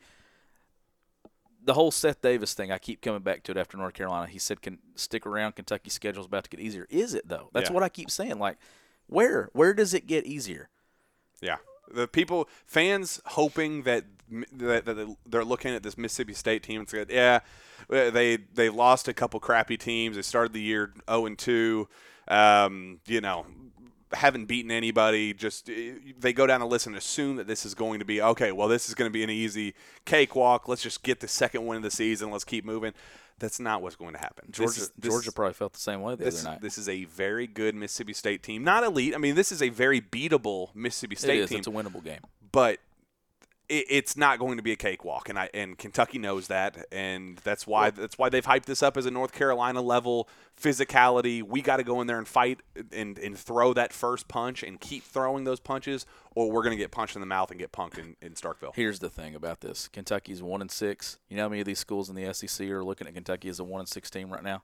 The whole Seth Davis thing, I keep coming back to it after North Carolina. He said, "Can stick around, Kentucky's schedule's about to get easier." Is it, though? That's yeah. what I keep saying. Like, where? Where does it get easier? Yeah. The people, fans hoping that, that, that they're looking at this Mississippi State team and said, yeah, they they lost a couple crappy teams. They started the year oh and two, um, you know, haven't beaten anybody. Just they go down the list and assume that this is going to be, okay, well, this is going to be an easy cakewalk. Let's just get the second win of the season. Let's keep moving. That's not what's going to happen. Georgia this is, this, Georgia probably felt the same way the this, other night. This is a very good Mississippi State team. Not elite. I mean, this is a very beatable Mississippi State it is. team. It's a winnable game. But it, it's not going to be a cakewalk, and I and Kentucky knows that, and that's why well, that's why they've hyped this up as a North Carolina level physicality. We got to go in there and fight and, and throw that first punch and keep throwing those punches, or we're going to get punched in the mouth and get punked in, in Starkville. Here's the thing about this. Kentucky's one and six. You know how many of these schools in the S E C are looking at Kentucky as a one and six team right now?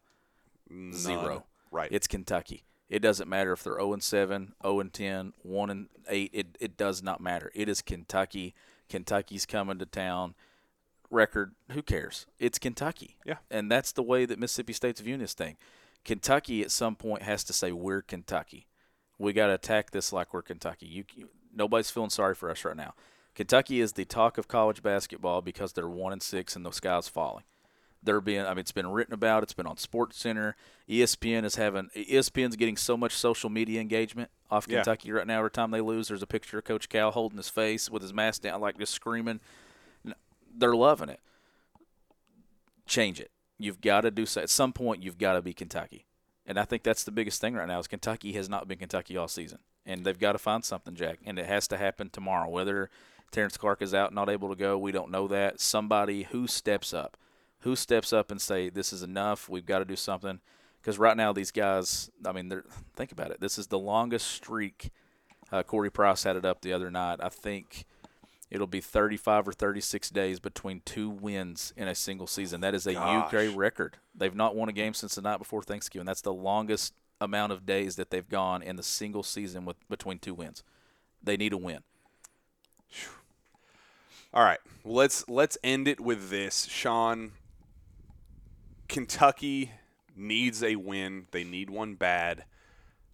None. Zero. Right. It's Kentucky. It doesn't matter if they're oh and seven, oh and ten, one and eight. It, it does not matter. It is Kentucky. Kentucky's coming to town. Record, who cares? It's Kentucky. Yeah. And that's the way that Mississippi State's viewing this thing. Kentucky at some point has to say, we're Kentucky. We got to attack this like we're Kentucky. You, you Nobody's feeling sorry for us right now. Kentucky is the talk of college basketball because they're one and six and the sky's falling. They're being, I mean, it's been written about. It's been on SportsCenter. E S P N is having, E S P N's getting so much social media engagement off Kentucky yeah. right now. Every time they lose, there's a picture of Coach Cal holding his face with his mask down, like just screaming. They're loving it. Change it. You've got to do so. At some point, you've got to be Kentucky. And I think that's the biggest thing right now is Kentucky has not been Kentucky all season. And they've got to find something, Jack, and it has to happen tomorrow. Whether Terrence Clark is out and not able to go, we don't know that. Somebody who steps up, who steps up and say, this is enough, we've got to do something. Because right now these guys, I mean, they're think about it. This is the longest streak. Uh, Corey Price had it up the other night. I think it'll be thirty-five or thirty-six days between two wins in a single season. That is a Gosh. U K record. They've not won a game since the night before Thanksgiving. That's the longest amount of days that they've gone in the single season with between two wins. They need a win. All right. Let's let's end it with this. Shawn, Kentucky needs a win. They need one bad.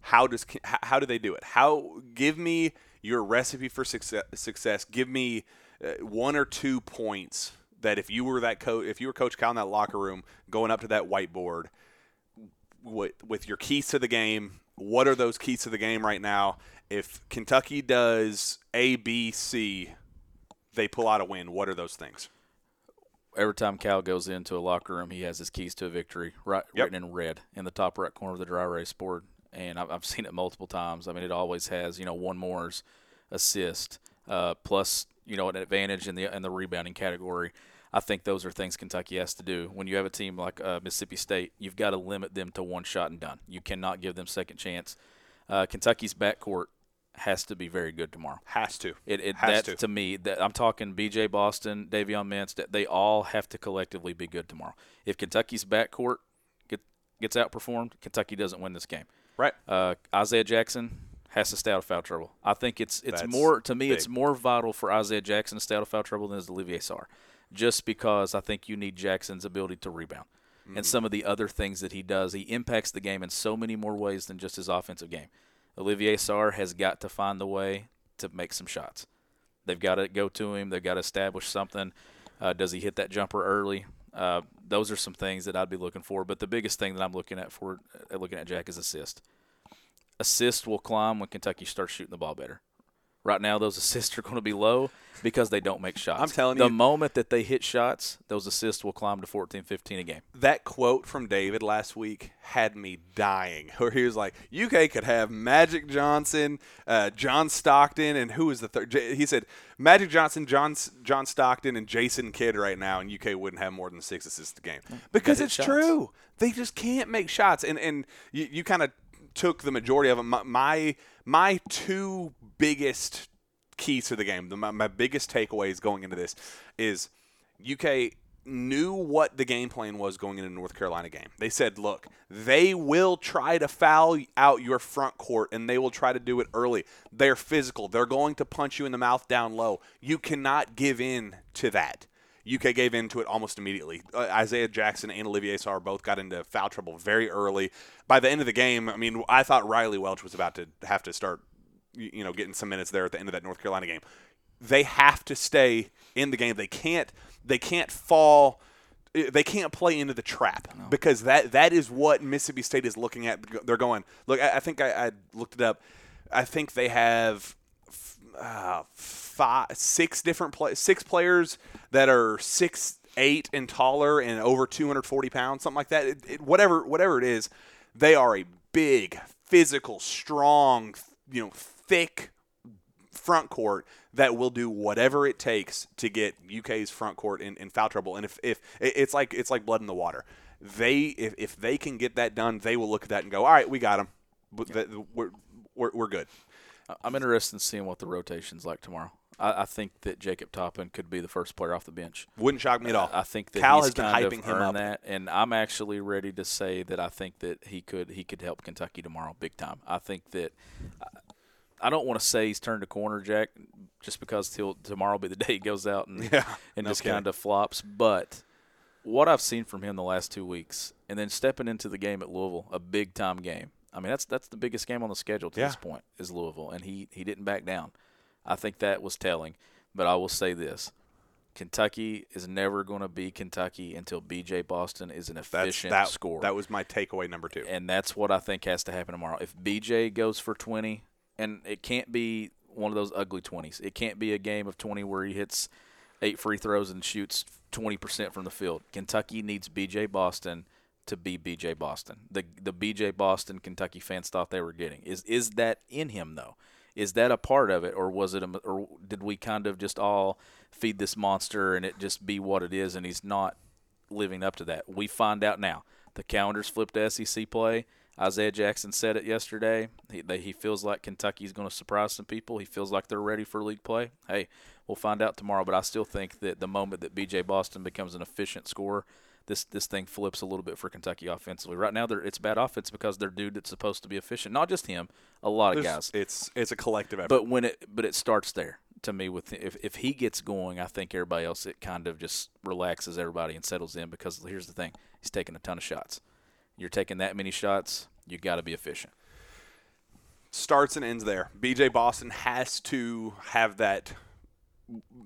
How does how do they do it? How give me your recipe for success, success. Give me one or two points that if you were that coach, if you were Coach Cal in that locker room going up to that whiteboard, With, with your keys to the game, what are those keys to the game right now? If Kentucky does A, B, C, they pull out a win. What are those things? Every time Cal goes into a locker room, he has his keys to a victory right, yep. written in red in the top right corner of the dry erase board. And I've, I've seen it multiple times. I mean, it always has, you know, one more's assist uh, plus, you know, an advantage in the in the rebounding category. I think those are things Kentucky has to do. When you have a team like uh, Mississippi State, you've got to limit them to one shot and done. You cannot give them second chance. Uh, Kentucky's backcourt has to be very good tomorrow. Has to. It, it has that, to. To me, that, I'm talking B J Boston, Davion Mintz, that they all have to collectively be good tomorrow. If Kentucky's backcourt get, gets outperformed, Kentucky doesn't win this game. Right. Uh, Isaiah Jackson has to stay out of foul trouble. I think it's it's That's more to me big. It's more vital for Isaiah Jackson to stay out of foul trouble than is Olivier Sarr, just because I think you need Jackson's ability to rebound mm-hmm. and some of the other things that he does. He impacts the game in so many more ways than just his offensive game. Olivier Sarr has got to find the way to make some shots. They've got to go to him. They've got to establish something. Uh, does he hit that jumper early? Uh, those are some things that I'd be looking for. But the biggest thing that I'm looking at for uh, looking at Jack is assist. Assist will climb when Kentucky starts shooting the ball better. Right now, those assists are going to be low because they don't make shots. I'm telling you. The moment that they hit shots, those assists will climb to fourteen, fifteen a game. That quote from David last week had me dying, where he was like, U K could have Magic Johnson, uh, John Stockton, and who was the third? J- he said, Magic Johnson, John, John Stockton, and Jason Kidd right now, and U K wouldn't have more than six assists a game. Because it's shots. True. They just can't make shots. And, and you, you kind of took the majority of them. My, my, my two biggest keys to the game, the, my, my biggest takeaways going into this is U K knew what the game plan was going into the North Carolina game. They said, look, they will try to foul out your front court, and they will try to do it early. They're physical. They're going to punch you in the mouth down low. You cannot give in to that. U K gave in to it almost immediately. Uh, Isaiah Jackson and Olivier Sarr both got into foul trouble very early. By the end of the game, I mean, I thought Riley Welch was about to have to start, you know, getting some minutes there at the end of that North Carolina game. They have to stay in the game. They can't. They can't fall. They can't play into the trap no. because that that is what Mississippi State is looking at. They're going. Look, I, I think I, I looked it up. I think they have. Uh, five, six different play, six players that are six eight and taller and over two hundred forty pounds, something like that. It, it, whatever, whatever it is, they are a big, physical, strong, you know, thick front court that will do whatever it takes to get U K's front court in, in foul trouble. And if if it's like it's like blood in the water, they if if they can get that done, they will look at that and go, all right, we got them. Yeah. We're, we're we're good. I'm interested in seeing what the rotation's like tomorrow. I, I think that Jacob Toppin could be the first player off the bench. Wouldn't shock me at all. I think that Cal he's has been kind hyping of him up. That, and I'm actually ready to say that I think that he could he could help Kentucky tomorrow big time. I think that I, I don't want to say he's turned a corner, Jack, just because he'll tomorrow will be the day he goes out and yeah, and no just kind of flops. But what I've seen from him the last two weeks, and then stepping into the game at Louisville, a big time game. I mean, that's that's the biggest game on the schedule to yeah. this point is Louisville, and he, he didn't back down. I think that was telling. But I will say this. Kentucky is never going to be Kentucky until B J Boston is an efficient that, scorer. That was my takeaway number two. And that's what I think has to happen tomorrow. If B J goes for twenty, and it can't be one of those ugly twenties. It can't be a game of twenty where he hits eight free throws and shoots twenty percent from the field. Kentucky needs B J Boston to be B J Boston. The the B J Boston Kentucky fans thought they were getting. Is is that in him though? Is that a part of it, or was it a, or did we kind of just all feed this monster and it just be what it is and he's not living up to that? We find out now. The calendar's flipped to S E C play. Isaiah Jackson said it yesterday. He they, he feels like Kentucky's going to surprise some people. He feels like they're ready for league play. Hey, we'll find out tomorrow, but I still think that the moment that B J Boston becomes an efficient scorer, This this thing flips a little bit for Kentucky offensively. Right now, they're, it's bad offense because their dude that's supposed to be efficient, not just him, a lot of There's, guys. It's it's a collective effort. But when it but it starts there to me with if if he gets going, I think everybody else it kind of just relaxes everybody and settles in because here's the thing, he's taking a ton of shots. You're taking that many shots, you got to be efficient. Starts and ends there. B J Boston has to have that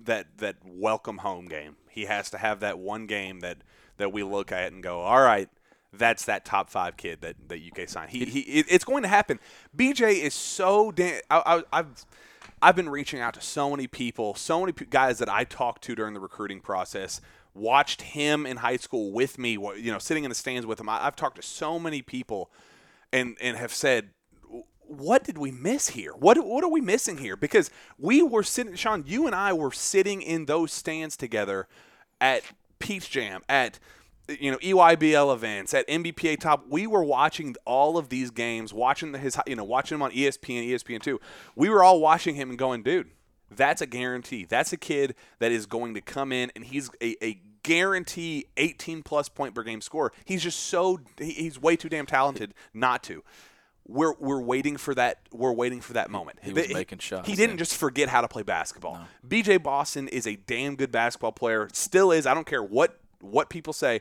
that that welcome home game. He has to have that one game that. that we look at and go, all right, that's that top five kid that, that U K signed. He, he, it's going to happen. B J is so damn I, – I've I've been reaching out to so many people, so many guys that I talked to during the recruiting process, watched him in high school with me, you know, sitting in the stands with him. I, I've talked to so many people and, and have said, what did we miss here? What what are we missing here? Because we were sitting – Sean, you and I were sitting in those stands together at – Peach Jam, at you know E Y B L events, at N B P A Top. We were watching all of these games, watching the, his you know watching him on E S P N, E S P N two. We were all watching him and going, dude, that's a guarantee. That's a kid that is going to come in and he's a, a guarantee eighteen plus point per game scorer. He's just so he's way too damn talented not to. we're we're waiting for that we're waiting for that moment. He was he, making shots. He didn't yeah. just forget how to play basketball. No. B J Boston is a damn good basketball player. Still is. I don't care what what people say.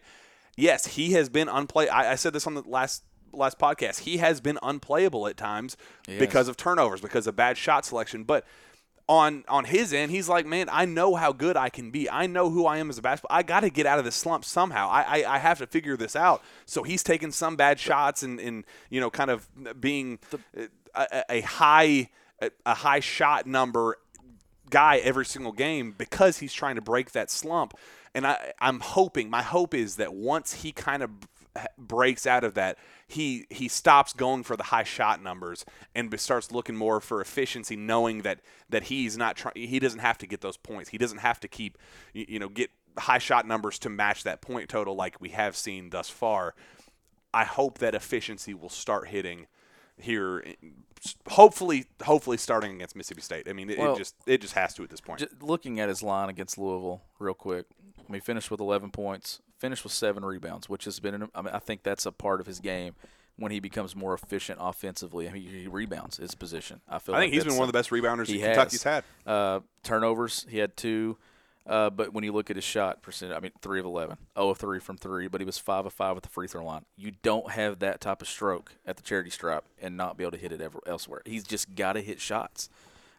Yes, he has been unplayable. I, I said this on the last last podcast. He has been unplayable at times yes. because of turnovers, because of bad shot selection. But on on his end, he's like, man, I know how good I can be. I know who I am as a basketball. I got to get out of this slump somehow. I, I I have to figure this out. So he's taking some bad shots and, and you know, kind of being a, a high a high shot number guy every single game because he's trying to break that slump. And I, I'm hoping, my hope is that once he kind of breaks out of that, he he stops going for the high shot numbers and starts looking more for efficiency, knowing that that he's not trying. He doesn't have to get those points. He doesn't have to keep, you know, get high shot numbers to match that point total like we have seen thus far. I hope that efficiency will start hitting here. Hopefully, hopefully starting against Mississippi State. I mean, it, well, it just it just has to at this point. Just looking at his line against Louisville, real quick. I mean, finished with eleven points. Finished with seven rebounds, which has been – I mean, I think that's a part of his game when he becomes more efficient offensively. I mean, he rebounds his position. I feel. I think like he's been one of the best rebounders that Kentucky's had. Uh, turnovers, he had two. Uh, but when you look at his shot percentage, I mean, three of eleven, zero of three from three, but he was five of five at the free throw line. You don't have that type of stroke at the charity stripe and not be able to hit it ever, elsewhere. He's just got to hit shots.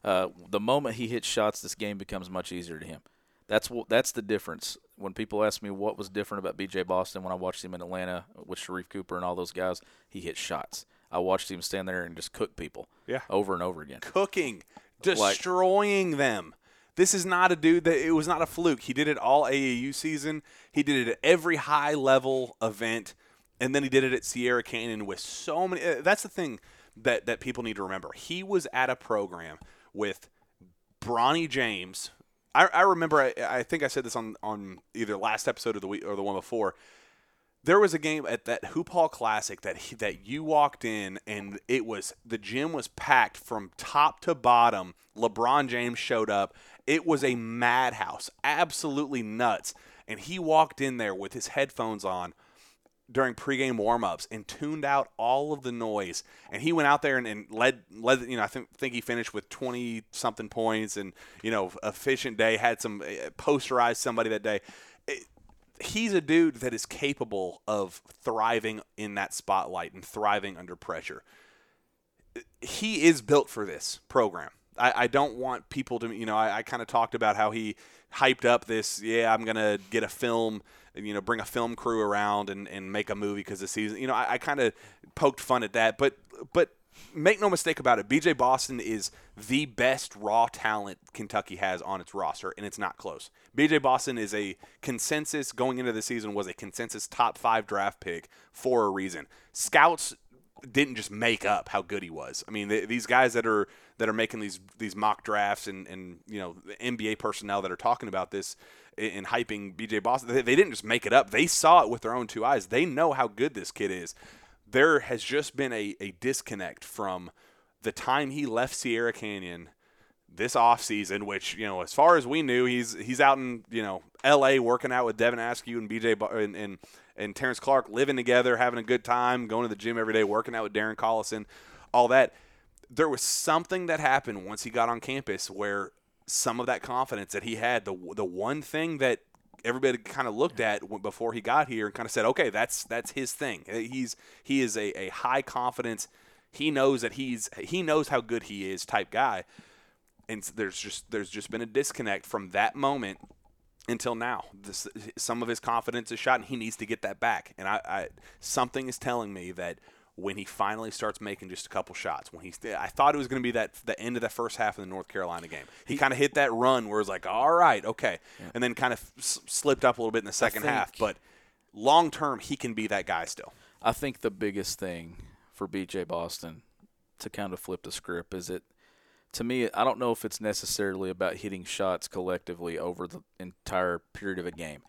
Uh, the moment he hits shots, this game becomes much easier to him. That's what, that's the difference. When people ask me what was different about B J Boston when I watched him in Atlanta with Sharif Cooper and all those guys, he hit shots. I watched him stand there and just cook people yeah. over and over again. Cooking, destroying like, them. This is not a dude that – it was not a fluke. He did it all A A U season. He did it at every high-level event, and then he did it at Sierra Canyon with so many uh, – that's the thing that, that people need to remember. He was at a program with Bronny James – I, I remember, I, I think I said this on, on either last episode of the week or the one before. There was a game at that Hoop Hall Classic that he, that you walked in and it was the gym was packed from top to bottom. LeBron James showed up. It was a madhouse, absolutely nuts. And he walked in there with his headphones on during pregame warmups and tuned out all of the noise. And he went out there and, and led, led, you know, I think, think he finished with twenty-something points and, you know, efficient day, had some uh, posterized somebody that day. It, he's a dude that is capable of thriving in that spotlight and thriving under pressure. He is built for this program. I, I don't want people to, you know, I, I kind of talked about how he hyped up this, yeah, I'm going to get a film, you know, bring a film crew around and, and make a movie because the season, you know, I, I kind of poked fun at that. But but make no mistake about it, B J Boston is the best raw talent Kentucky has on its roster, and it's not close. B J Boston is a consensus, going into the season, was a consensus top five draft pick for a reason. Scouts didn't just make up how good he was. I mean, th- these guys that are that are making these these mock drafts and, and you know the N B A personnel that are talking about this and, and hyping B J Boston, they, they didn't just make it up. They saw it with their own two eyes. They know how good this kid is. There has just been a, a disconnect from the time he left Sierra Canyon this offseason, which, you know, as far as we knew, he's he's out in, you know, L A working out with Devin Askew and B J Bo- and, and and Terrence Clark, living together, having a good time, going to the gym every day, working out with Darren Collison, all that. There was something that happened once he got on campus where some of that confidence that he had, the the one thing that everybody kind of looked at before he got here and kind of said, okay, that's that's his thing. He's he is a, a high confidence. He knows that he's he knows how good he is type guy. And there's just there's just been a disconnect from that moment until now. This, some of his confidence is shot, and he needs to get that back. And I, I something is telling me that when he finally starts making just a couple shots, when he I thought it was going to be that the end of the first half of the North Carolina game. He, he kind of hit that run where it was like, all right, okay, yeah. and then kind of s- slipped up a little bit in the second think, half. But long term, he can be that guy still. I think the biggest thing for B J Boston to kind of flip the script is it. To me, I don't know if it's necessarily about hitting shots collectively over the entire period of a game.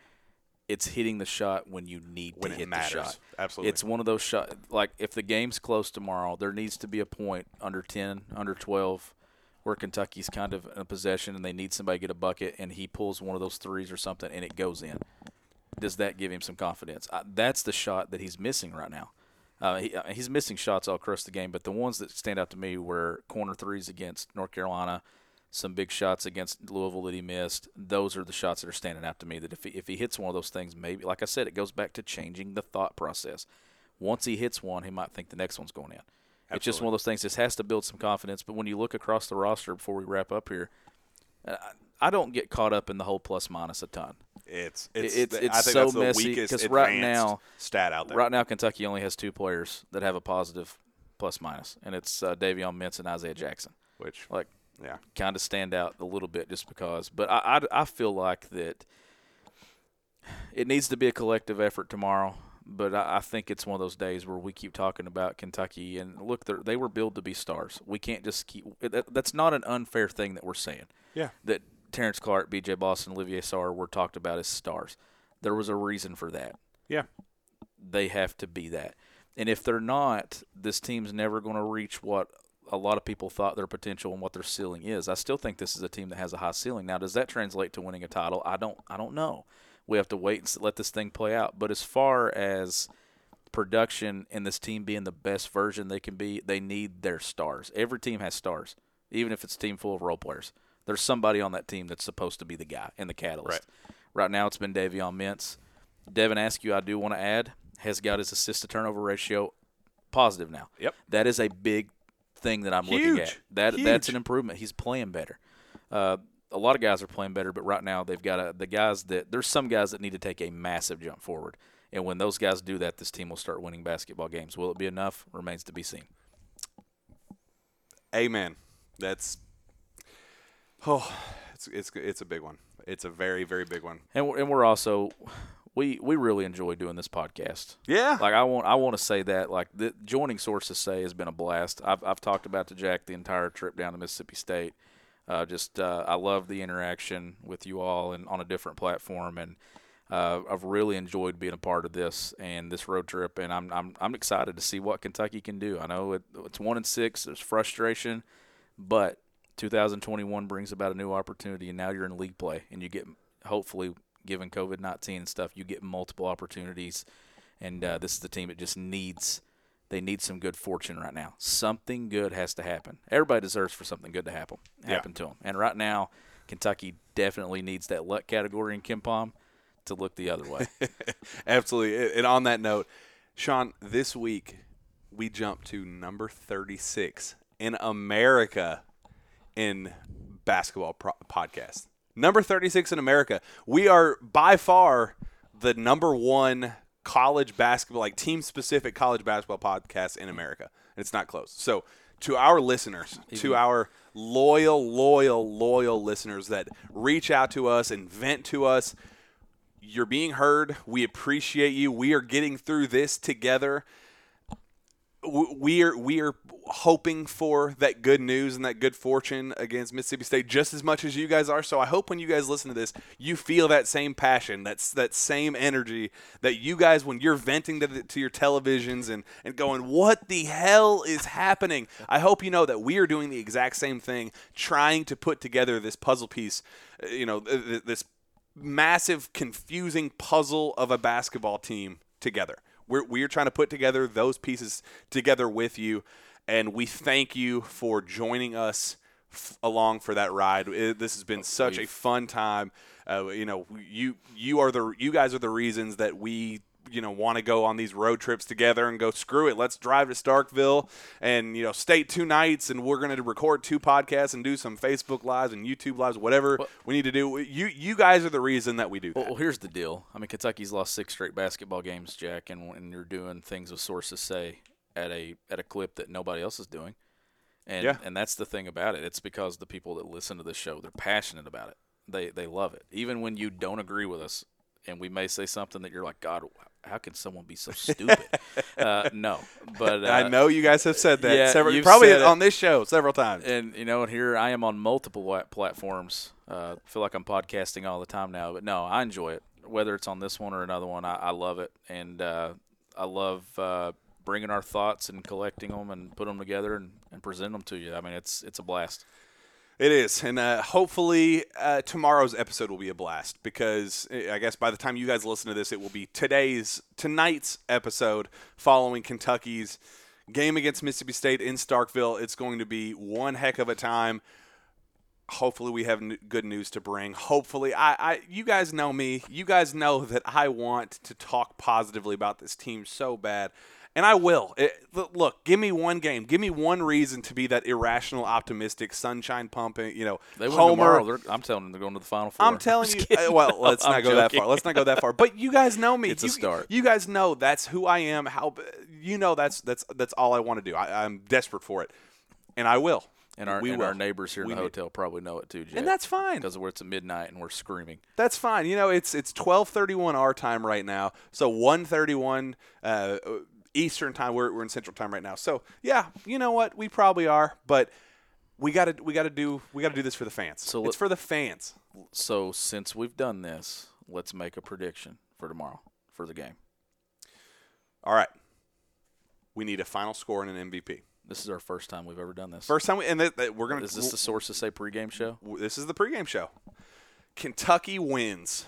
It's hitting the shot when you need when to hit matters. the shot. Absolutely. It's one of those shots. Like, if the game's close tomorrow, there needs to be a point under ten, under twelve, where Kentucky's kind of in a possession and they need somebody to get a bucket, and he pulls one of those threes or something, and it goes in. Does that give him some confidence? I, that's the shot that he's missing right now. Uh, he, he's missing shots all across the game, but the ones that stand out to me were corner threes against North Carolina, some big shots against Louisville that he missed. Those are the shots that are standing out to me, that if he, if he hits one of those things, maybe, like I said, it goes back to changing the thought process. Once he hits one, he might think the next one's going in. Absolutely. It's just one of those things. This has to build some confidence, but when you look across the roster before we wrap up here, I, I don't get caught up in the whole plus-minus a ton. It's it's, it's, the, it's I think so that's the messy, weakest right now, stat out there. Right now, Kentucky only has two players that have a positive plus-minus, and it's uh, Davion Mintz and Isaiah Jackson. Which, like, yeah, kind of stand out a little bit just because. But I, I, I feel like that it needs to be a collective effort tomorrow, but I, I think it's one of those days where we keep talking about Kentucky. And, look, they were billed to be stars. We can't just keep that, – that's not an unfair thing that we're saying. Yeah. That Terrence Clark, B J Boston, Olivier Sarr were talked about as stars. There was a reason for that. Yeah. They have to be that. And if they're not, this team's never going to reach what – a lot of people thought their potential and what their ceiling is. I still think this is a team that has a high ceiling. Now, does that translate to winning a title? I don't I don't know. We have to wait and let this thing play out. But as far as production and this team being the best version they can be, they need their stars. Every team has stars, even if it's a team full of role players. There's somebody on that team that's supposed to be the guy and the catalyst. Right, right now it's been Davion Mintz. Devin Askew, I do want to add, has got his assist-to-turnover ratio positive now. Yep. That is a big thing that I'm Huge. looking at. That Huge. That's an improvement. He's playing better. Uh, a lot of guys are playing better, but right now they've got a, the guys that there's some guys that need to take a massive jump forward. And when those guys do that, this team will start winning basketball games. Will it be enough? Remains to be seen. Amen. That's oh, it's it's it's a big one. It's a very very big one. And we're, and we're also we we really enjoy doing this podcast. Yeah. Like I want I want to say that like the, joining Sources Say has been a blast. I've I've talked about to Jack the entire trip down to Mississippi State. Uh, just uh, I love the interaction with you all and on a different platform, and uh, I've really enjoyed being a part of this and this road trip. And I'm I'm I'm excited to see what Kentucky can do. I know it, it's one and six. There's frustration, but two thousand twenty-one brings about a new opportunity, and now you're in league play, and you get hopefully. Given COVID nineteen and stuff, you get multiple opportunities, and uh, this is the team that just needs – they need some good fortune right now. Something good has to happen. Everybody deserves for something good to happen happen yeah. to them. And right now, Kentucky definitely needs that luck category in KenPom to look the other way. Absolutely. And on that note, Shawn, this week we jumped to number thirty-six in America in basketball pro- podcasts. Number thirty-six in America. We are by far the number one college basketball, like team-specific college basketball podcast in America. And it's not close. So to our listeners, to our loyal, loyal, loyal listeners that reach out to us and vent to us, you're being heard. We appreciate you. We are getting through this together. We are we are hoping for that good news and that good fortune against Mississippi State just as much as you guys are. So I hope when you guys listen to this, you feel that same passion, that's that same energy that you guys, when you're venting to, the, to your televisions and, and going, what the hell is happening? I hope you know that we are doing the exact same thing, trying to put together this puzzle piece, you know, this massive, confusing puzzle of a basketball team together. We're we're trying to put together those pieces together with you, and we thank you for joining us f- along for that ride. It, this has been oh, such please. a fun time. Uh, you know, you you are the you guys are the reasons that we you know want to go on these road trips together and go screw it. Let's drive to Starkville and you know stay two nights, and we're going to record two podcasts and do some Facebook lives and YouTube lives, whatever well, we need to do. You you guys are the reason that we do that. Well, here's the deal. I mean, Kentucky's lost six straight basketball games, Jack, and and you're doing things with Sources Say at a at a clip that nobody else is doing, and yeah. and that's the thing about it. It's because the people that listen to this show, they're passionate about it. They they love it, even when you don't agree with us. And we may say something that you're like, God, how can someone be so stupid? uh, no, but uh, I know you guys have said that yeah, several, probably said on it, this show several times. And you know, and here I am on multiple platforms. Uh, feel like I'm podcasting all the time now, but no, I enjoy it. Whether it's on this one or another one, I, I love it, and uh, I love uh, bringing our thoughts and collecting them and put them together and, and presenting them to you. I mean, it's it's a blast. It is, and uh, hopefully uh, tomorrow's episode will be a blast, because I guess by the time you guys listen to this, it will be today's tonight's episode following Kentucky's game against Mississippi State in Starkville. It's going to be one heck of a time. Hopefully we have n- good news to bring. Hopefully, I, I, you guys know me. You guys know that I want to talk positively about this team so bad. And I will. It, look, give me one game. Give me one reason to be that irrational, optimistic, sunshine pumping, you know, they win Homer. Tomorrow. I'm telling them they're going to the Final Four. I'm telling I'm you. Uh, well, let's not go joking. that far. Let's not go that far. But you guys know me. It's you, a start. You guys know that's who I am. How You know that's that's that's all I want to do. I, I'm desperate for it. And I will. And our, and our neighbors here in we the hotel did. probably know it too, Jay. And that's fine. Because it's midnight and we're screaming. That's fine. You know, it's it's twelve thirty-one our time right now. So one thirty-one uh Eastern time. We're we're in Central time right now. So yeah, you know what? We probably are, but we gotta we gotta do we gotta do this for the fans. So let, it's for the fans. So since we've done this, let's make a prediction for tomorrow for the game. All right. We need a final score and an M V P. This is our first time we've ever done this. First time, we, and that, that we're gonna. Is this the Sources Say pregame show? This is the pregame show. Kentucky wins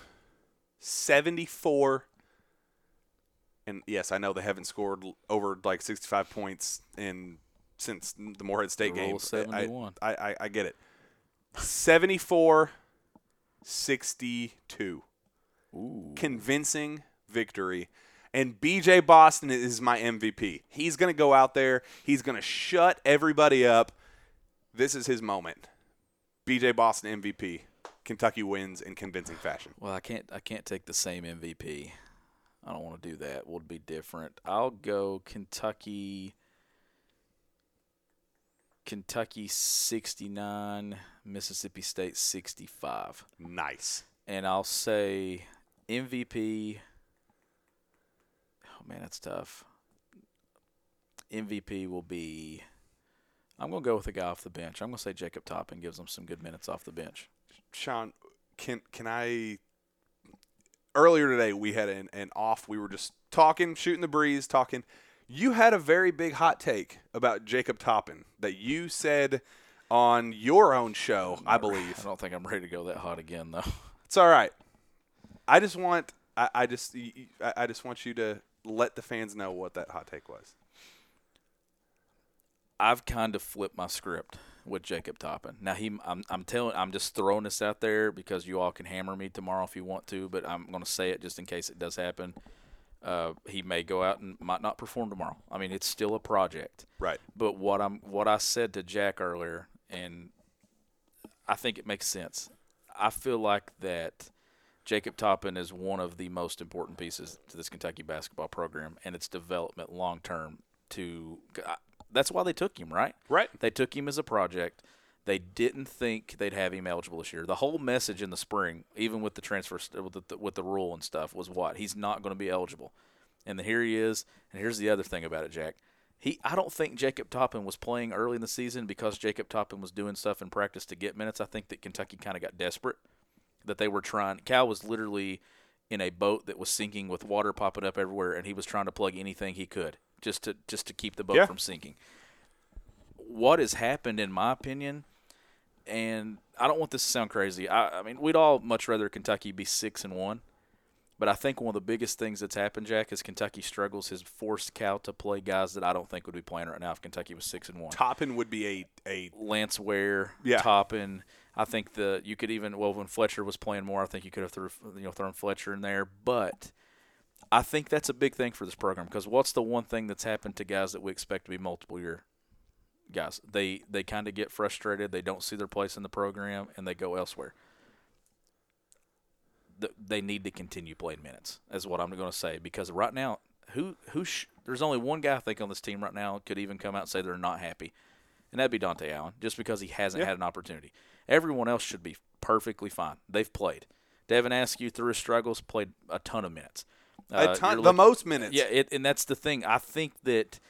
seventy-four. And, yes, I know they haven't scored over, like, sixty-five points in since the Morehead State the game. seventy-one. I, I, I get it. seventy-four sixty-two. Ooh. Convincing victory. And B J Boston is my M V P. He's going to go out there. He's going to shut everybody up. This is his moment. B J Boston M V P. Kentucky wins in convincing fashion. Well, I can't. I can't take the same M V P. I don't want to do that. Would be different. I'll go Kentucky. Kentucky sixty-nine, Mississippi State sixty-five. Nice. And I'll say M V P. Oh man, that's tough. M V P will be. I'm gonna go with a guy off the bench. I'm gonna say Jacob Toppin gives them some good minutes off the bench. Shawn, can can I? Earlier today, we had an, an off. We were just talking, shooting the breeze, talking. You had a very big hot take about Jacob Toppin that you said on your own show, I believe. I don't think I'm ready to go that hot again, though. It's all right. I just want, I, I just, I just want you to let the fans know what that hot take was. I've kind of flipped my script with Jacob Toppin. Now he, I'm, I'm telling, I'm just throwing this out there because you all can hammer me tomorrow if you want to, but I'm going to say it just in case it does happen. Uh, he may go out and might not perform tomorrow. I mean, it's still a project, right? But what I'm, what I said to Jack earlier, and I think it makes sense. I feel like that Jacob Toppin is one of the most important pieces to this Kentucky basketball program and its development long term. To I, That's why they took him, right? Right. They took him as a project. They didn't think they'd have him eligible this year. The whole message in the spring, even with the transfer, with the, with the rule and stuff, was what? He's not going to be eligible. And then here he is. And here's the other thing about it, Jack. He, I don't think Jacob Toppin was playing early in the season because Jacob Toppin was doing stuff in practice to get minutes. I think that Kentucky kind of got desperate, that they were trying. Cal was literally in a boat that was sinking with water popping up everywhere, and he was trying to plug anything he could. Just to just to keep the boat yeah. from sinking. What has happened, in my opinion, and I don't want this to sound crazy. I, I mean, we'd all much rather Kentucky be six and one, but I think one of the biggest things that's happened, Jack, is Kentucky struggles has forced Cal to play guys that I don't think would be playing right now if Kentucky was six and one. Toppin would be a a Lance Ware, yeah. Toppin. I think the you could even well when Fletcher was playing more, I think you could have threw you know thrown Fletcher in there, but. I think that's a big thing for this program because what's the one thing that's happened to guys that we expect to be multiple-year guys? They they kind of get frustrated. They don't see their place in the program, and they go elsewhere. The, they need to continue playing minutes is what I'm going to say because right now, who who sh- there's only one guy I think on this team right now could even come out and say they're not happy, and that'd be Dontaie Allen just because he hasn't yep. had an opportunity. Everyone else should be perfectly fine. They've played. Devin Askew, through his struggles, played a ton of minutes. Uh, a ton, looking, the most minutes. Yeah, it, and that's the thing. I think that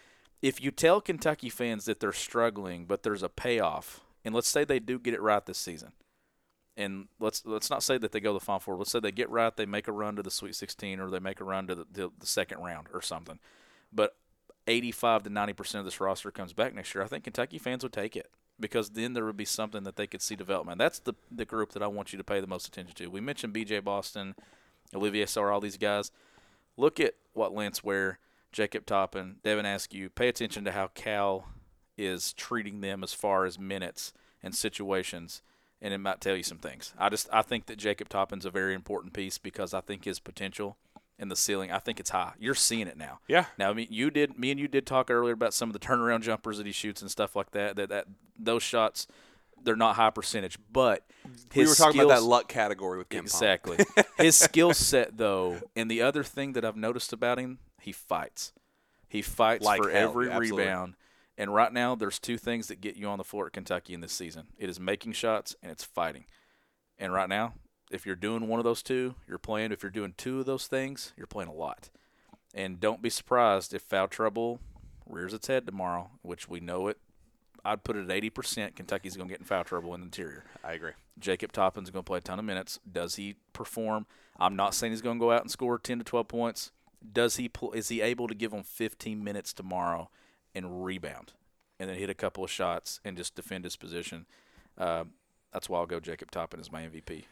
if you tell Kentucky fans that they're struggling, but there's a payoff, and let's say they do get it right this season, and let's let's not say that they go to the Final Four. Let's say they get right, they make a run to the Sweet sixteen, or they make a run to the, to the second round or something. But eighty-five to ninety percent of this roster comes back next year. I think Kentucky fans would take it. because then there would be something that they could see development. That's the the group that I want you to pay the most attention to. We mentioned B J Boston, Olivier Sarr, all these guys. Look at what Lance Ware, Jacob Toppin, Devin Askew, pay attention to how Cal is treating them as far as minutes and situations, and it might tell you some things. I just I think that Jacob Toppin's a very important piece because I think his potential and the ceiling, I think it's high. You're seeing it now. Yeah. Now, I mean, you did, me and you did talk earlier about some of the turnaround jumpers that he shoots and stuff like that. That that those shots, they're not high percentage, but his we were talking skills, about that luck category with KenPom. Exactly. His skill set, though, and the other thing that I've noticed about him, he fights. He fights like for hell, every absolutely. Rebound. And right now, there's two things that get you on the floor at Kentucky in this season. It is making shots and it's fighting. And right now, if you're doing one of those two, you're playing. If you're doing two of those things, you're playing a lot. And don't be surprised if foul trouble rears its head tomorrow, which we know it. I'd put it at eighty percent. Kentucky's going to get in foul trouble in the interior. I agree. Jacob Toppin's going to play a ton of minutes. Does he perform? I'm not saying he's going to go out and score ten to twelve points. Does he? Is he able to give them fifteen minutes tomorrow and rebound and then hit a couple of shots and just defend his position? Uh, that's why I'll go Jacob Toppin as my M V P.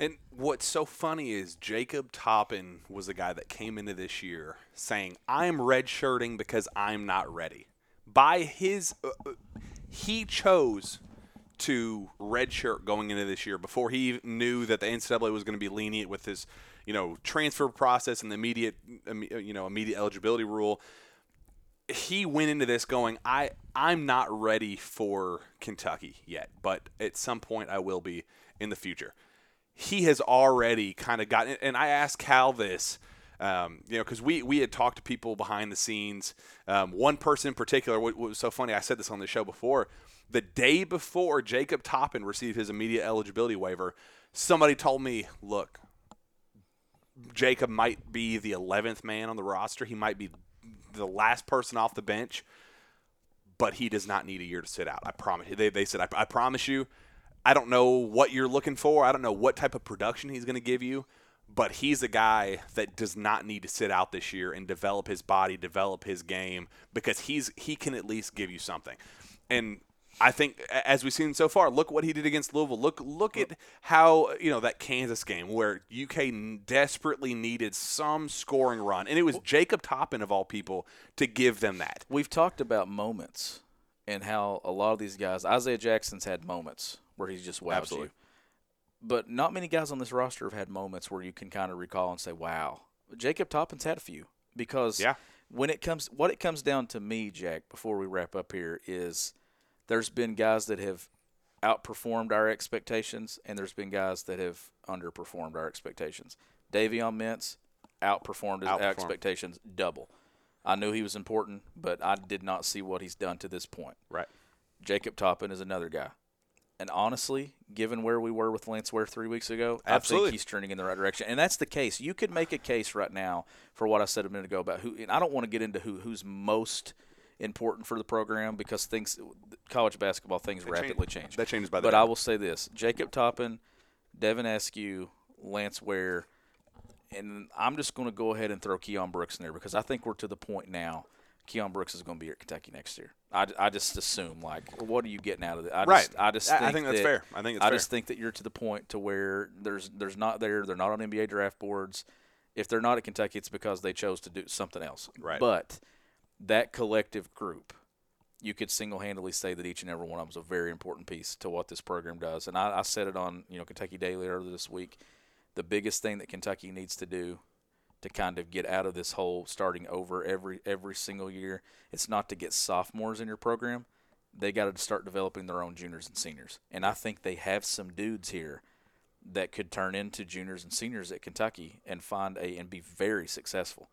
And what's so funny is Jacob Toppin was a guy that came into this year saying, I'm redshirting because I'm not ready. By his uh, – he chose to redshirt going into this year before he knew that the N C double A was going to be lenient with his, you know, transfer process and the immediate, you know, immediate eligibility rule. He went into this going, I, I'm not ready for Kentucky yet, but at some point I will be in the future. He has already kind of gotten, and I asked Cal this, um, you know, because we, we had talked to people behind the scenes. Um, one person in particular, what, what was so funny, I said this on the show before, the day before Jacob Toppin received his immediate eligibility waiver, somebody told me, look, Jacob might be the eleventh man on the roster. He might be the last person off the bench, but he does not need a year to sit out. I promise. They, they said, I, I promise you. I don't know what you're looking for. I don't know what type of production he's going to give you, but he's a guy that does not need to sit out this year and develop his body, develop his game, because he's he can at least give you something. And I think as we've seen so far, look what he did against Louisville. Look look at how, you know, that Kansas game where U K desperately needed some scoring run, and it was Jacob Toppin of all people to give them that. We've talked about moments and how a lot of these guys, Isaiah Jackson's had moments where he's just wow you. But not many guys on this roster have had moments where you can kind of recall and say, wow. Jacob Toppin's had a few because yeah. when it comes what it comes down to me, Jack, before we wrap up here, is there's been guys that have outperformed our expectations and there's been guys that have underperformed our expectations. Davion Mintz outperformed his outperformed. expectations double. I knew he was important, but I did not see what he's done to this point. Right. Jacob Toppin is another guy. And honestly, given where we were with Lance Ware three weeks ago, absolutely. I think he's turning in the right direction. And that's the case. You could make a case right now for what I said a minute ago about who – and I don't want to get into who who's most important for the program because things – college basketball, things that rapidly change. change. That changes by the But day. I will say this. Jacob Toppin, Devin Askew, Lance Ware, and I'm just going to go ahead and throw Keon Brooks in there because I think we're to the point now – Keon Brooks is going to be at Kentucky next year. I, I just assume, like, what are you getting out of it? I right. Just, I, just think I think that's that, fair. I think it's I fair. just think that you're to the point to where there's there's not there. They're not on N B A draft boards. If they're not at Kentucky, it's because they chose to do something else. Right. But that collective group, you could single-handedly say that each and every one of them is a very important piece to what this program does. And I, I said it on, you know, Kentucky Daily earlier this week. The biggest thing that Kentucky needs to do to kind of get out of this whole starting over every every single year, it's not to get sophomores in your program. They got to start developing their own juniors and seniors. And I think they have some dudes here that could turn into juniors and seniors at Kentucky and find a and be very successful.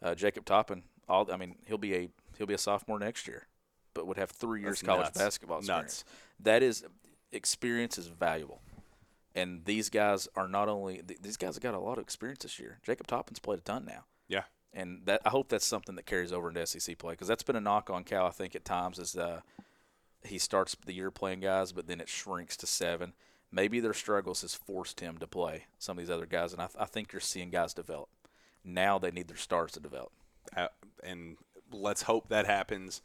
Uh, Jacob Toppin, all I mean, he'll be a he'll be a sophomore next year, but would have three years That's college nuts. basketball experience. Nuts. That is experience is valuable. And these guys are not only – these guys have got a lot of experience this year. Jacob Toppin's played a ton now. Yeah. And that I hope that's something that carries over into S E C play because that's been a knock on Cal, I think, at times is uh, he starts the year playing guys, but then it shrinks to seven. Maybe their struggles has forced him to play some of these other guys, and I, I think you're seeing guys develop. Now they need their stars to develop. Uh, and let's hope that happens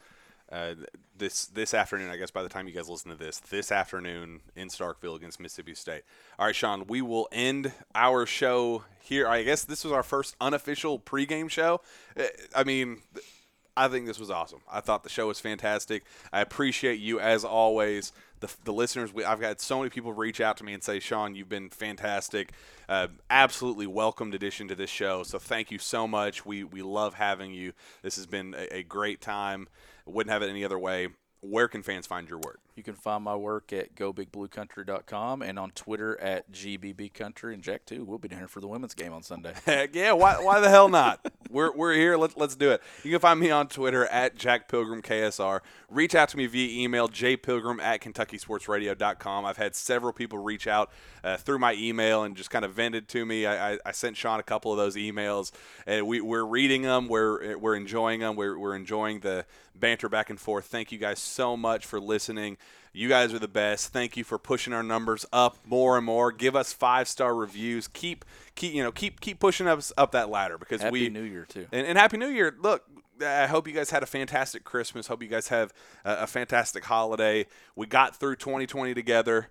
Uh, this this afternoon, I guess by the time you guys listen to this, this afternoon in Starkville against Mississippi State. All right, Shawn, we will end our show here. I guess this was our first unofficial pregame show. I mean, I think this was awesome. I thought the show was fantastic. I appreciate you as always. The, the listeners, we, I've got so many people reach out to me and say, Shawn, you've been fantastic. Uh, absolutely welcomed addition to this show. So thank you so much. We we love having you. This has been a, a great time. Wouldn't have it any other way. Where can fans find your work? You can find my work at go big blue country dot com and on Twitter at G B B Country. And Jack, too, we'll be down here for the women's game on Sunday. Heck yeah, why why the hell not? We're we're here. Let's let's do it. You can find me on Twitter at Jack Pilgrim K S R. Reach out to me via email, j pilgrim at kentucky sports radio dot com. I've had several people reach out uh, through my email and just kind of vented to me. I, I, I sent Shawn a couple of those emails, and we we're reading them. We're we're enjoying them. We're we're enjoying the banter back and forth. Thank you guys so much for listening. You guys are the best. Thank you for pushing our numbers up more and more. Give us five-star reviews. Keep keep you know keep keep pushing us up that ladder because Happy we Happy New Year too. And, and Happy New Year. Look, I hope you guys had a fantastic Christmas. Hope you guys have a, a fantastic holiday. We got through twenty twenty together.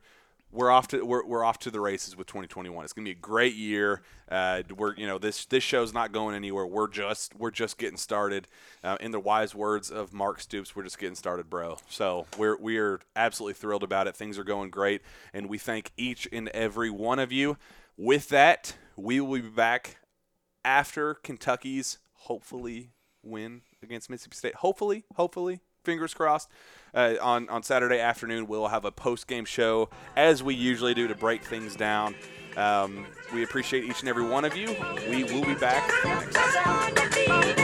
We're off to we're we're off to the races with twenty twenty-one. It's gonna be a great year. Uh, we're you know this this show's not going anywhere. We're just we're just getting started. Uh, in the wise words of Mark Stoops, we're just getting started, bro. So we're we are absolutely thrilled about it. Things are going great, and we thank each and every one of you. With that, we will be back after Kentucky's hopefully win against Mississippi State. Hopefully, hopefully. Fingers crossed. Uh, on, on Saturday afternoon, we'll have a post-game show, as we usually do, to break things down. Um, we appreciate each and every one of you. We will be back next time.